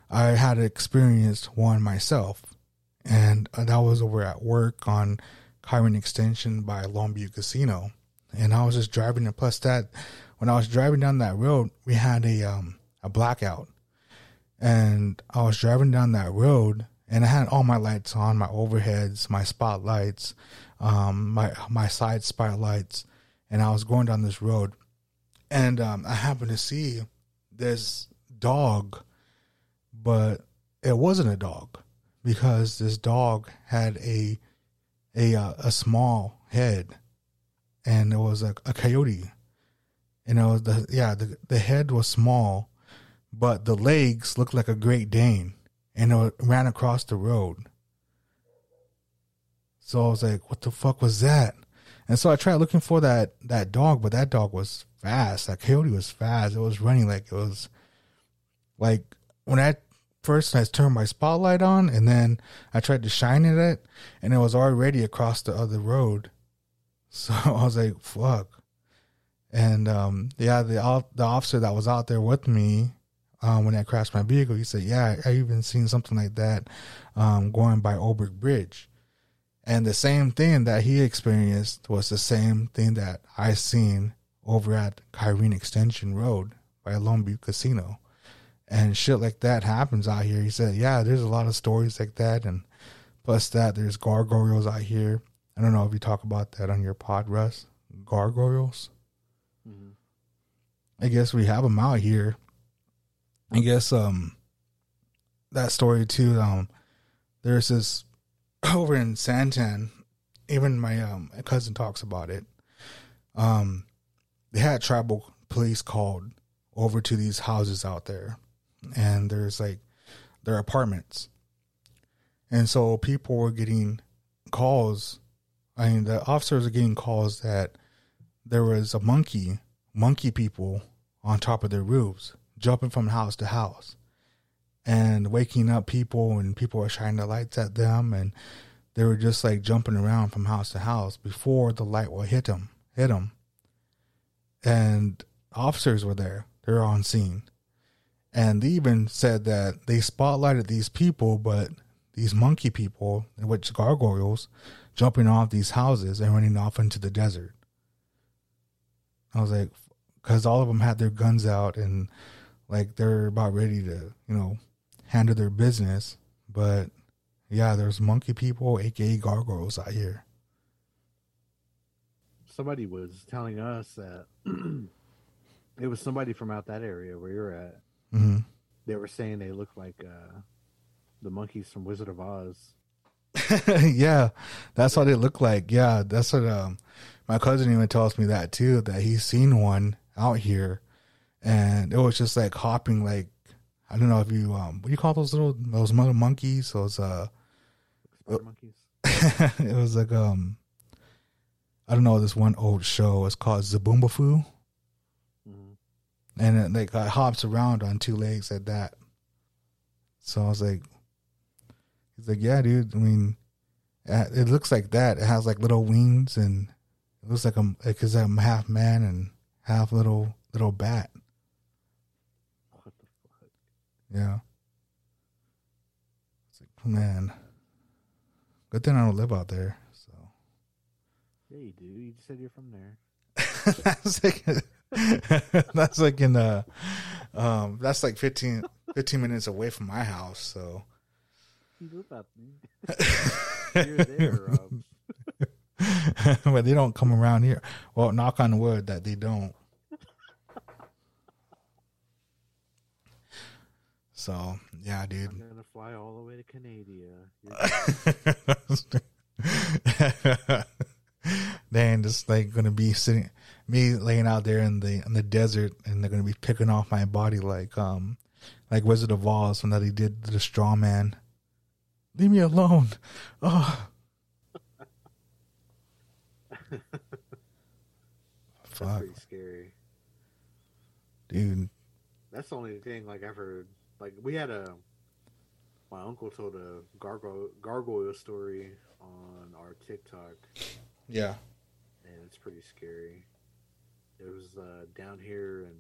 I had experienced one myself. And that was over at work on Kyron Extension by Longview Casino. And I was just driving. And plus that, when I was driving down that road, we had a blackout. And I was driving down that road and I had all my lights on, my overheads, my spotlights, my side spotlights. And I was going down this road and I happened to see this dog, but it wasn't a dog because this dog had a small head, and it was a coyote. And it was the head was small, but the legs looked like a Great Dane, and it ran across the road. So I was like, what the fuck was that? And so I tried looking for that dog, but that dog was fast. That coyote was fast. It was running like it was like when I turned my spotlight on and then I tried to shine it at, and it was already across the other road. So I was like, fuck. And the officer that was out there with me, when I crashed my vehicle, he said, yeah, I even seen something like that going by Olberg Bridge. And the same thing that he experienced was the same thing that I seen over at Kyron Extension Road by Longview Casino. And shit like that happens out here. He said, yeah, there's a lot of stories like that. And plus that, there's gargoyles out here. I don't know if you talk about that on your pod, Russ. Gargoyles? Mm-hmm. I guess we have them out here. I guess that story too, there's this over in Santan, even my cousin talks about it. They had tribal police called over to these houses out there, and there's like their apartments. And so people were getting calls. I mean, the officers are getting calls that there was a monkey people on top of their roofs, jumping from house to house and waking up people, and people were shining the lights at them, and they were just like jumping around from house to house before the light will hit them. And officers were there. They were on scene. And they even said that they spotlighted these people, but these monkey people, which gargoyles, jumping off these houses and running off into the desert. I was like, because all of them had their guns out and like they're about ready to, you know, handle their business. But yeah, there's monkey people, aka gargoyles, out here. Somebody was telling us that It was somebody from out that area where you're at. Mm-hmm. They were saying they look like the monkeys from Wizard of Oz. Yeah, that's what they look like. Yeah, that's what my cousin even tells me that too, that he's seen one out here, and it was just like hopping, like I don't know if you what do you call those little monkeys? Those spider monkeys. It was like I don't know, this one old show. It's called Zabumbafoo. And it like hops around on two legs at that. So I was like, he's like, yeah, dude. I mean, it looks like that. It has like little wings, and it looks like I'm, because I'm half man and half little bat. What the fuck? Yeah. It's like, man, good thing I don't live out there. So. Yeah, you do. You just said you're from there. That's like. That's like in that's like 15 minutes away from my house, so you live up, man. You're there, Rob. But they don't come around here. Well, knock on wood that they don't. So yeah, dude, I'm gonna fly all the way to Canada. Then just like gonna be sitting, me laying out there in the desert, and they're gonna be picking off my body like Wizard of Oz when they did the straw man. Leave me alone. Oh. That's pretty scary, dude. That's the only thing like I've heard. Like we had my uncle told a gargoyle story on our TikTok. Yeah. And it's pretty scary. It was down here and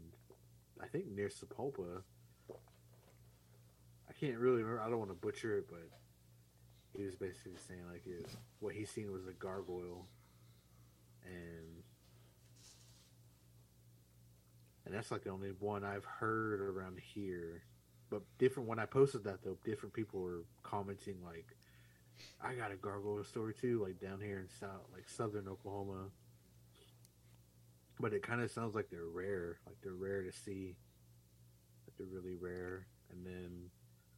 I think near Sapulpa. I can't really remember. I don't want to butcher it, but he was basically saying like what he seen was a gargoyle. And that's like the only one I've heard around here. But different, when I posted that though, different people were commenting like, I got a gargoyle story too, like down here in southern Oklahoma. But it kind of sounds like they're rare. Like they're rare to see. Like they're really rare. And then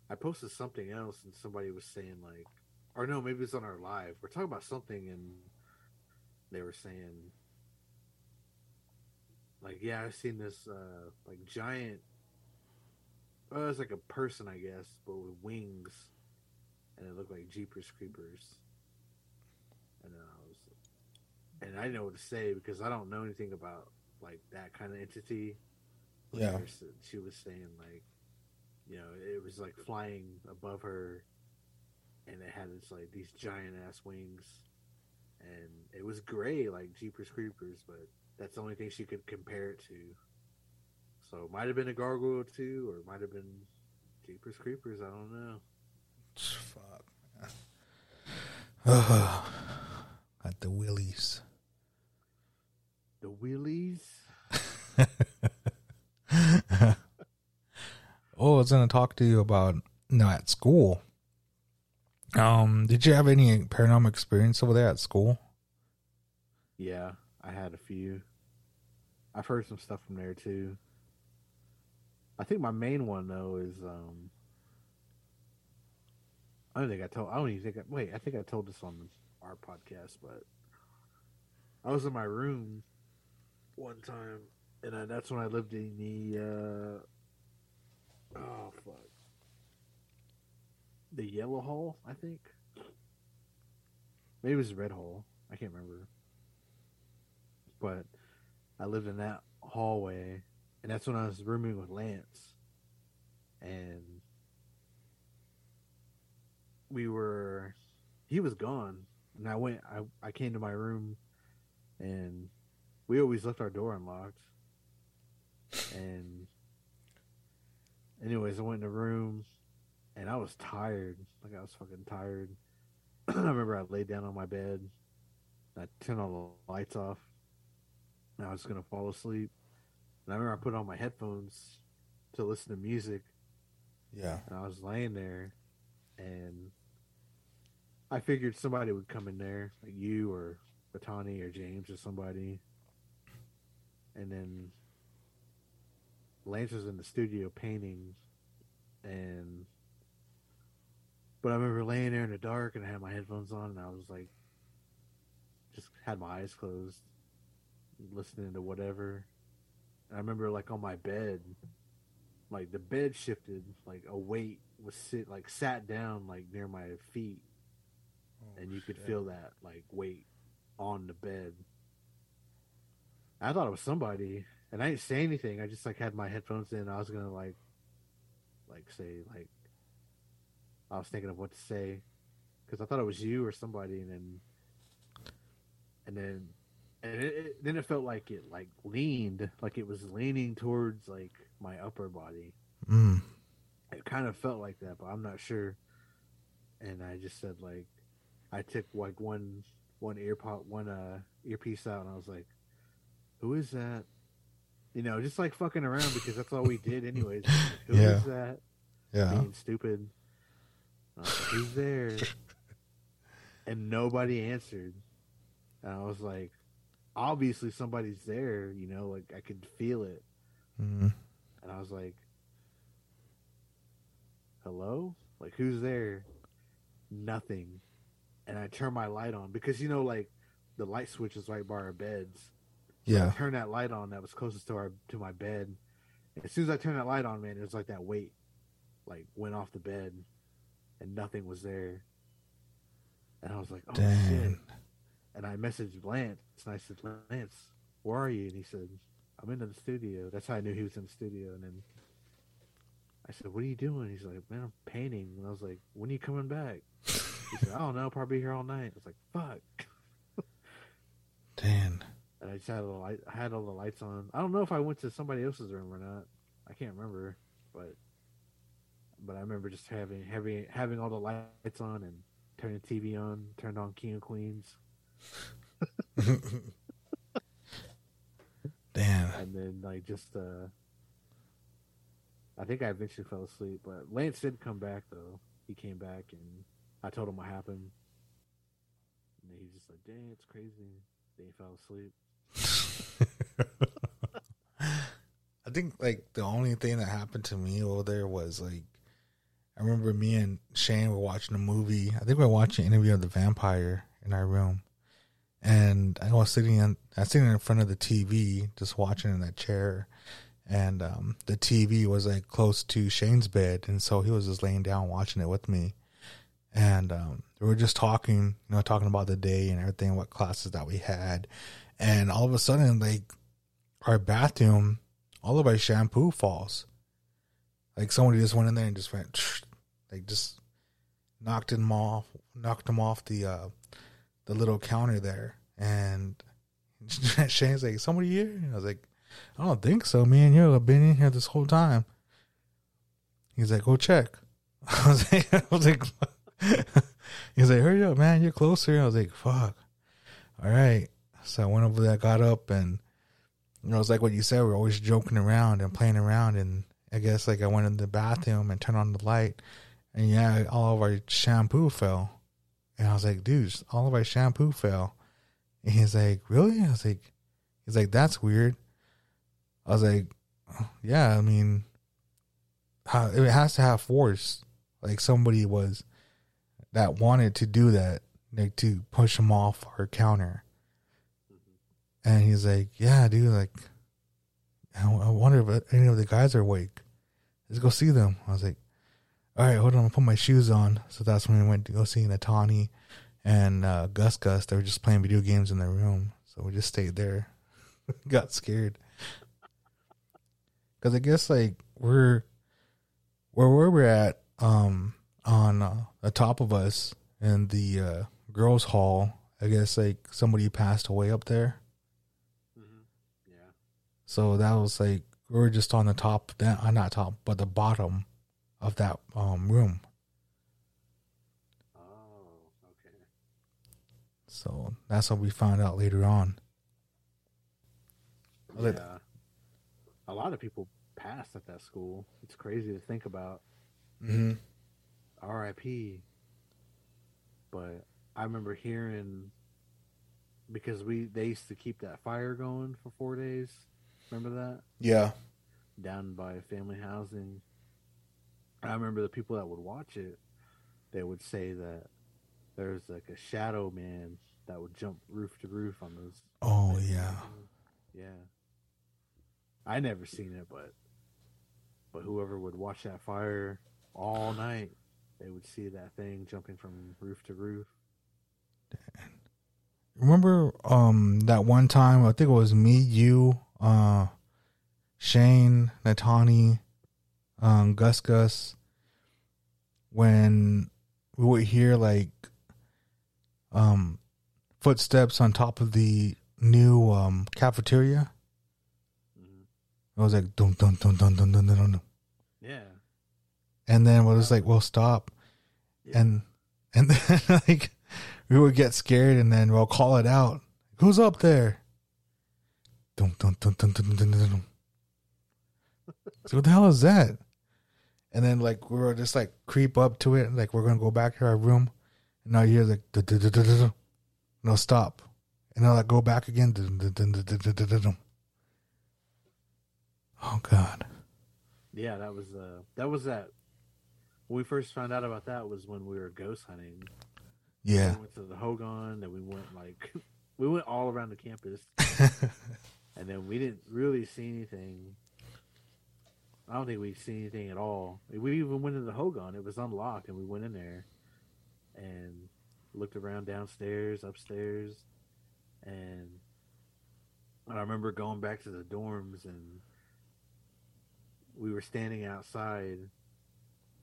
I posted something else and somebody was saying like, or no, maybe it's on our live. We're talking about something and they were saying like, yeah, I've seen this like giant, well, it's like a person, I guess, but with wings. And it looked like Jeepers Creepers. And I didn't know what to say because I don't know anything about like that kind of entity. Yeah. She was saying like, you know, it was like flying above her and it had this like these giant ass wings and it was gray like Jeepers Creepers, but that's the only thing she could compare it to. So it might have been a gargoyle too, or it might have been Jeepers Creepers, I don't know. Fuck, man. Oh, got the willies. The willies? Oh, I was going to talk to you about, at school. Did you have any paranormal experience over there at school? Yeah, I had a few. I've heard some stuff from there, too. I think my main one, though, is... I think I told this on our podcast, but I was in my room one time, and that's when I lived in the Yellow Hall, I think. Maybe it was the Red Hall. I can't remember. But I lived in that hallway, and that's when I was rooming with Lance, and he was gone, and I came to my room, and we always left our door unlocked. And anyways, I went in the room, and I was tired. Like, I was fucking tired. I remember I laid down on my bed, and I turned all the lights off, and I was going to fall asleep. And I remember I put on my headphones to listen to music. Yeah. And I was laying there, and I figured somebody would come in there, like you or Batani or James or somebody. And then Lance was in the studio painting, and but I remember laying there in the dark, and I had my headphones on, and I was like, just had my eyes closed, listening to whatever. And I remember, like, on my bed, like, the bed shifted, like, a weight was sat down, like, near my feet, and you could feel that, like, weight on the bed. I thought it was somebody, and I didn't say anything. I just, like, had my headphones in, and I was gonna, like, say, like, I was thinking of what to say, because I thought it was you or somebody, and then it felt like it, like, leaned, like it was leaning towards, like, my upper body. Mm. It kind of felt like that, but I'm not sure. And I just said, like, I took, like, one earpiece out, and I was like, who is that? You know, just, like, fucking around, because that's all we did anyways. Like, who is that? Yeah. Being stupid. I was like, who's there? And nobody answered. And I was like, obviously somebody's there, you know, like, I could feel it. Mm-hmm. And I was like, hello? Like, who's there? Nothing. And I turned my light on, because, you know, like, the light switch is right by our beds. So yeah. I turned that light on that was closest to my bed. And as soon as I turned that light on, man, it was like that weight, like, went off the bed, and nothing was there. And I was like, oh, shit. And I messaged Lance, and I said, Lance, where are you? And he said, I'm in the studio. That's how I knew he was in the studio. And then I said, what are you doing? He's like, man, I'm painting. And I was like, when are you coming back? He said, I don't know, probably here all night. I was like, fuck. Damn. And I just had all the lights on. I don't know if I went to somebody else's room or not. I can't remember, but I remember just having all the lights on, and turning the TV on, turned on King of Queens. Damn. And then, like, just I think I eventually fell asleep, but Lance did come back though. He came back, and I told him what happened, and he was just like, dang, it's crazy. Then he fell asleep. I think, like, the only thing that happened to me over there was, like, I remember me and Shane were watching a movie. I think we were watching Interview with the Vampire in our room, and I was sitting in front of the TV, just watching in that chair, and the TV was, like, close to Shane's bed, and so he was just laying down watching it with me, and we were just talking, you know, talking about the day and everything, what classes that we had, and all of a sudden, like, our bathroom, all of our shampoo falls, like, somebody just went in there and just went, like, just knocked him off the little counter there, and Shane's like, somebody here? And I was like, I don't think so, man. You've been in here this whole time. He's like, go check. I was like, he's like, hurry up, man, you're closer. I was like, fuck. All right. So I went over there, got up, and, you know, it's like what you said, we're always joking around and playing around, and I guess, like, I went in the bathroom and turned on the light, and yeah, all of our shampoo fell. And I was like, dude, all of our shampoo fell. And he's like, really? I was like, he's like, that's weird. I was like, yeah, I mean, it has to have force. Like, somebody was that wanted to do that, like, to push him off our counter. And he's like, yeah, dude, like, I wonder if any of the guys are awake. Let's go see them. I was like, all right, hold on, I'll put my shoes on. So that's when we went to go see Natani and Gus. They were just playing video games in their room. So we just stayed there. Got scared. Because I guess, like, where we're at, on the top of us in the girls' hall, I guess, like, somebody passed away up there. Mm-hmm. Yeah. So that was, like, we were just on the top, not top, but the bottom of that room. Oh, okay. So that's what we found out later on. Yeah. A lot of people passed at that school. It's crazy to think about. Mm-hmm. R.I.P. But I remember hearing, because they used to keep that fire going for 4 days. Remember that? Yeah. down by a family house, and I remember the people that would watch it, they would say that there's like a shadow man that would jump roof to roof on those. Oh, yeah. Yeah. I never seen it, but whoever would watch that fire all night, they would see that thing jumping from roof to roof. Damn. Remember that one time, I think it was me, you, Shane, Natani, Gus, when we would hear like footsteps on top of the new cafeteria? I was like, dun dun dun dun dun dun dun dun. Yeah. And then we'll just like, we'll stop. Yeah. And then like we would get scared, and then we'll call it out. Who's up there? Dun dun dun dun dun dun dun. So what the hell is that? And then like we were just like creep up to it, and like we're gonna go back to our room. And now you're like dun dun dun dun dun. No, stop. And I'll like go back again. Dun dun dun dun dun dun dun. Oh God! Yeah, that was when we first found out about that was when we were ghost hunting. Yeah, we went to the Hogan, and we went all around the campus, and then we didn't really see anything. I don't think we seen anything at all. We even went to the Hogan; it was unlocked, and we went in there and looked around downstairs, upstairs, and I remember going back to the dorms and. We were standing outside,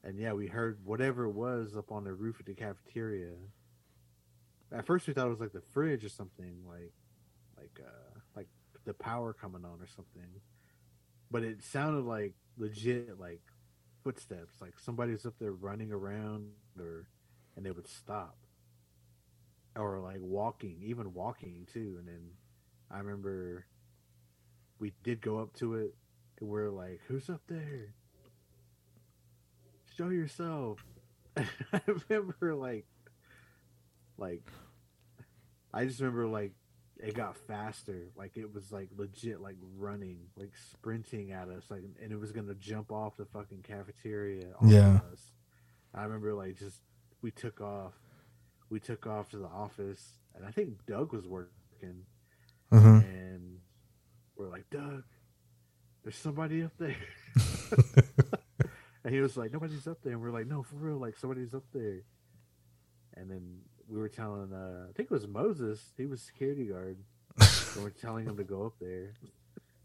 and yeah, we heard whatever it was up on the roof of the cafeteria. At first, we thought it was like the fridge or something, like the power coming on or something. But it sounded like legit, like footsteps, like somebody was up there running around, and they would stop, or like walking too. And then I remember we did go up to it. We're like, who's up there? Show yourself. I remember like, I just remember like it got faster. Like it was like legit, like running, like sprinting at us. Like, and it was going to jump off the fucking cafeteria. Yeah. Us. I remember like just, we took off to the office, and I think Doug was working and we're like, Doug, there's somebody up there. And he was like, nobody's up there. And we're like, no, for real, like somebody's up there. And then we were telling, I think it was Moses. He was security guard. And we're telling him to go up there.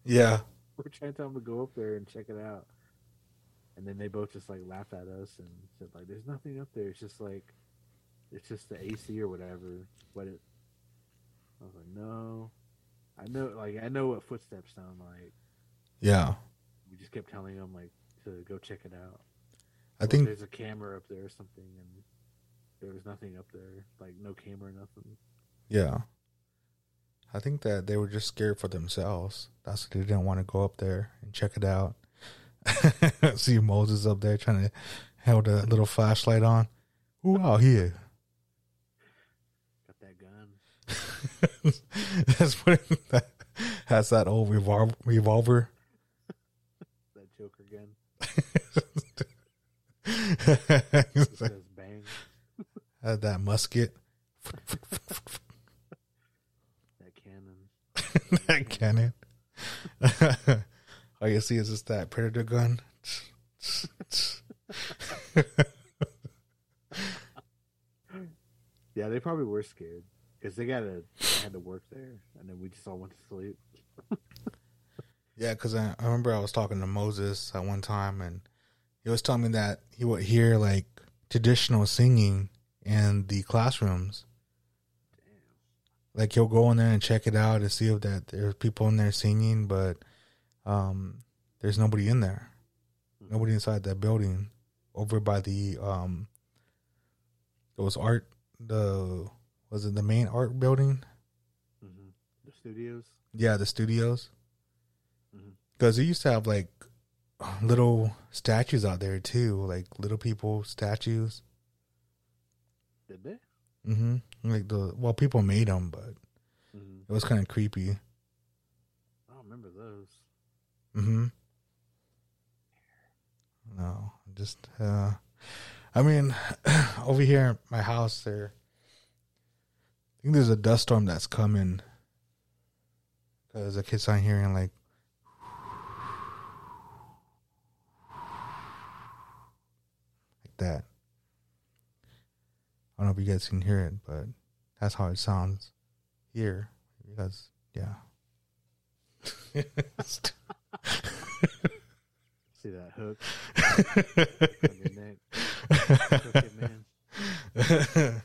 Yeah. We're trying to tell him to go up there and check it out. And then they both just like laughed at us and said like, there's nothing up there. It's just like, it's just the AC or whatever. I was like, no, I know what footsteps sound like. Yeah, we just kept telling them like to go check it out. I think there's a camera up there or something, and there was nothing up there, like no camera, nothing. Yeah, I think that they were just scared for themselves. That's why they didn't want to go up there and check it out. See Moses up there trying to hold a little flashlight on. Who out here? Got that gun. That's what that has, that old revolver. Joker gun. Bang. Had that musket. That cannon. That cannon. All you see is just that predator gun. Yeah, they probably were scared because they had to work there, and then we just all went to sleep. Yeah, because I remember I was talking to Moses at one time, and he was telling me that he would hear, like, traditional singing in the classrooms. Damn. Like, he'll go in there and check it out and see if that there's people in there singing, but there's nobody in there. Mm-hmm. Nobody inside that building. Over by the, was it the main art building? Mm-hmm. The studios? Yeah, the studios. Because they used to have, like, little statues out there, too. Like, little people statues. Did they? Mm-hmm. Like, people made them, but it was kind of creepy. I don't remember those. Mm-hmm. No, just, I mean, over here at my house there, I think there's a dust storm that's coming. Because I keep on hearing like, that. I don't know if you guys can hear it, but that's how it sounds here. Because, yeah. See that hook? On your neck. Hook it, man.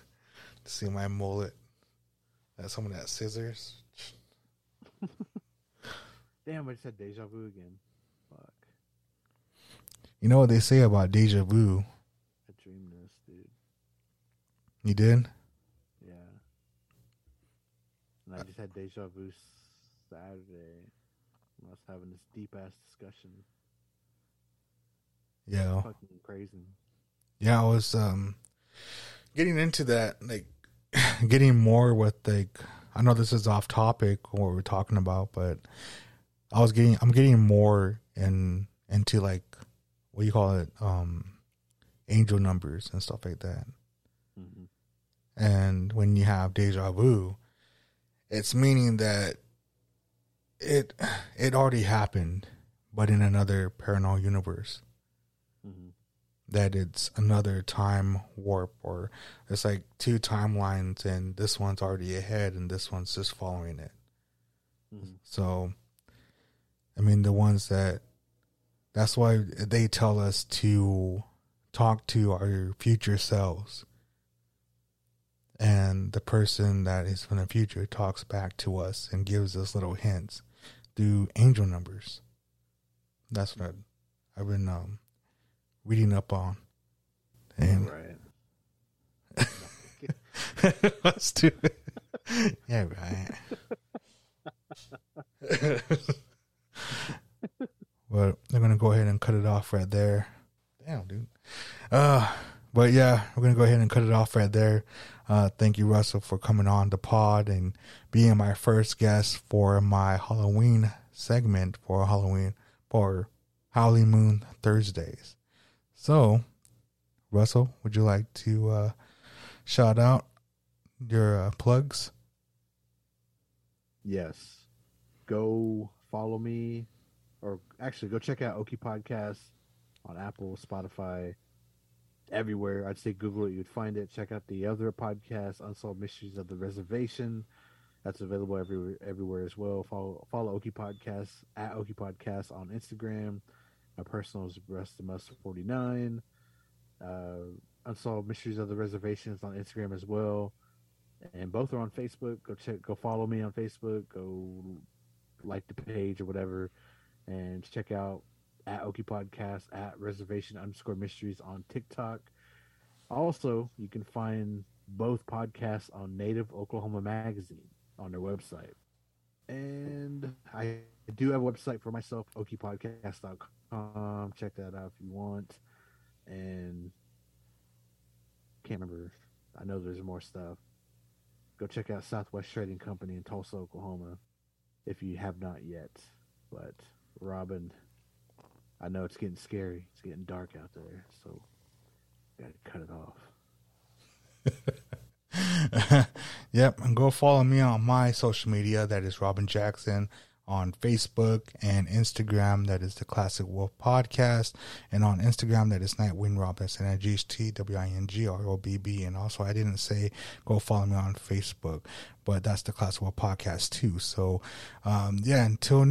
See my mullet. That's someone that scissors. Damn, I just had deja vu again. Fuck. You know what they say about deja vu? I dreamed this, dude. You did? Yeah. And I just had deja vu Saturday. I was having this deep ass discussion. Yeah. Fucking crazy. Yeah, I was getting into that, like getting more with, like, I know this is off topic what we're talking about, but I'm getting more into like what do you call it? Angel numbers and stuff like that. Mm-hmm. And when you have deja vu, it's meaning that it already happened, but in another parallel universe. Mm-hmm. That it's another time warp, or it's like two timelines, and this one's already ahead, and this one's just following it. Mm-hmm. So, I mean, the ones that's why they tell us to talk to our future selves. And the person that is from the future talks back to us and gives us little hints through angel numbers. That's what I've been reading up on. And right. Let's do it. Yeah, right. But I'm going to go ahead and cut it off right there. Damn, dude. But yeah, we're going to go ahead and cut it off right there. Thank you, Russell, for coming on the pod and being my first guest for my Halloween segment for Howling Moon Thursdays. So, Russell, would you like to shout out your plugs? Yes. Go follow me, or actually go check out Okie Podcast on Apple, Spotify, everywhere. I'd say Google it, you'd find it. Check out the other podcast, Unsolved Mysteries of the Reservation. That's available everywhere as well. Follow Okie Podcast at Okie Podcast on Instagram. My personal is Russthemuss49. Unsolved Mysteries of the Reservation is on Instagram as well, and both are on Facebook. Go follow me on Facebook. Go like the page or whatever, and check out at Okie Podcast, at Reservation_Mysteries on TikTok. Also, you can find both podcasts on Native Oklahoma Magazine on their website. And I do have a website for myself, okiepodcast.com. Check that out if you want. And can't remember. I know there's more stuff. Go check out Southwest Trading Company in Tulsa, Oklahoma, if you have not yet. But Robin, I know it's getting scary. It's getting dark out there, so gotta cut it off. Yep, and go follow me on my social media. That is Robin Jackson on Facebook and Instagram. That is the Classic Wolf Podcast, and on Instagram that is Nightwing Rob. That's NIGHTWINGROBB. And also, I didn't say go follow me on Facebook, but that's the Classic Wolf Podcast too. So, yeah. Until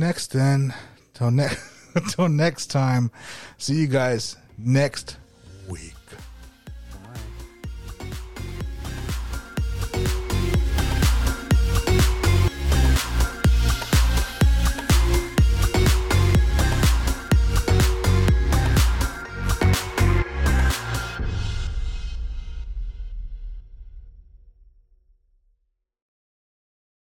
next time, see you guys next week.